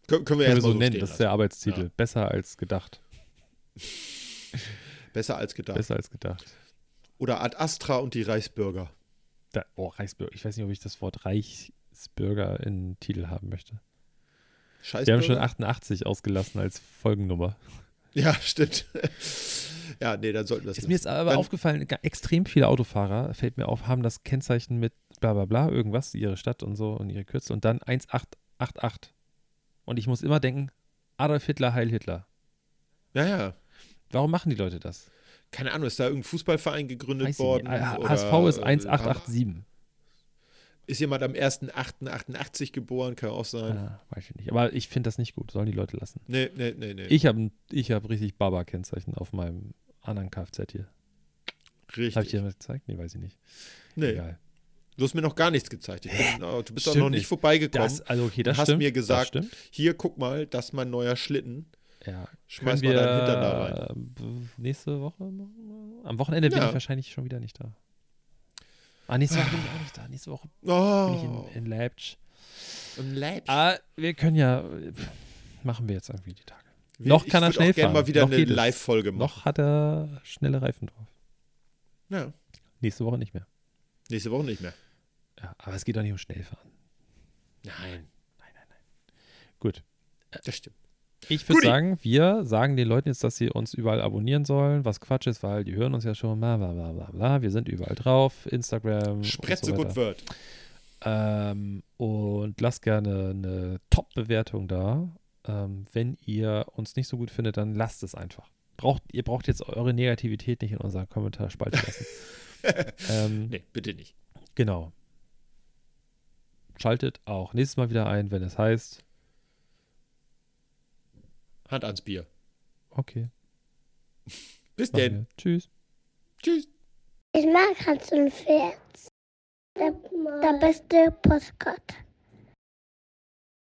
Kön- können wir können wir so nennen, das ist der Arbeitstitel. Ja. Besser als gedacht. Besser als gedacht. Besser als gedacht. Oder Ad Astra und die Reichsbürger. Da, oh, Reichsbürger. Ich weiß nicht, ob ich das Wort Reichsbürger in Titel haben möchte. Scheißbürger? Wir haben schon achtundachtzig ausgelassen als Folgennummer. Ja, stimmt. Ja, nee, dann sollten wir das ist nicht. Mir ist aber dann aufgefallen, extrem viele Autofahrer, fällt mir auf, haben das Kennzeichen mit bla bla bla, irgendwas, ihre Stadt und so und ihre Kürze und dann achtzehn achthundertachtundachtzig. Und ich muss immer denken, Adolf Hitler, Heil Hitler. Ja, ja. Warum machen die Leute das? Keine Ahnung, ist da irgendein Fußballverein gegründet Weiß worden? H S V ist achtzehn achthundertachtundsiebenundachtzig. Ist jemand am ersten achten achtundachtzig geboren, kann auch sein. Ah, weiß ich nicht. Aber ich finde das nicht gut, sollen die Leute lassen. Nee, nee, nee, nee. Ich habe ich hab richtig Baba-Kennzeichen auf meinem anderen Kfz hier. Richtig. Habe ich dir was gezeigt? Nee, weiß ich nicht. Nee. Egal. Du hast mir noch gar nichts gezeigt. Bin, du bist stimmt auch noch nicht, nicht. vorbeigekommen. Das, also okay, das du hast stimmt, mir gesagt, hier, guck mal, das ist mein neuer Schlitten. Ja. Schmeiß mal deinen Hintern da rein. Nächste Woche? Am Wochenende ja. bin ich wahrscheinlich schon wieder nicht da. Ah, nächste Woche bin ich auch nicht da. Nächste Woche oh. bin ich in, in Leipzig. In Leipzig? Ah, wir können ja, pff, machen wir jetzt irgendwie die Tage. Wir, noch kann er schnell fahren. Ich würde auch gerne mal wieder noch eine Live-Folge machen. Noch hat er schnelle Reifen drauf. Ja. Nächste Woche nicht mehr. Nächste Woche nicht mehr. Ja, aber es geht doch nicht um Schnellfahren. Nein. Nein, nein, nein. Gut. Das stimmt. Ich würde sagen, wir sagen den Leuten jetzt, dass sie uns überall abonnieren sollen, was Quatsch ist, weil die hören uns ja schon, bla bla bla bla bla. Wir sind überall drauf, Instagram. Spretze so gut wird. Ähm, und lasst gerne eine Top-Bewertung da. Ähm, wenn ihr uns nicht so gut findet, dann lasst es einfach. Braucht, ihr braucht jetzt eure Negativität nicht in unserer Kommentarspalte lassen. ähm, nee, bitte nicht. Genau. Schaltet auch nächstes Mal wieder ein, wenn es heißt Hand ans Bier. Okay. Bis denn. Tschüss. Tschüss. Ich mag Hans und Pferd. Der, der beste Postkarte.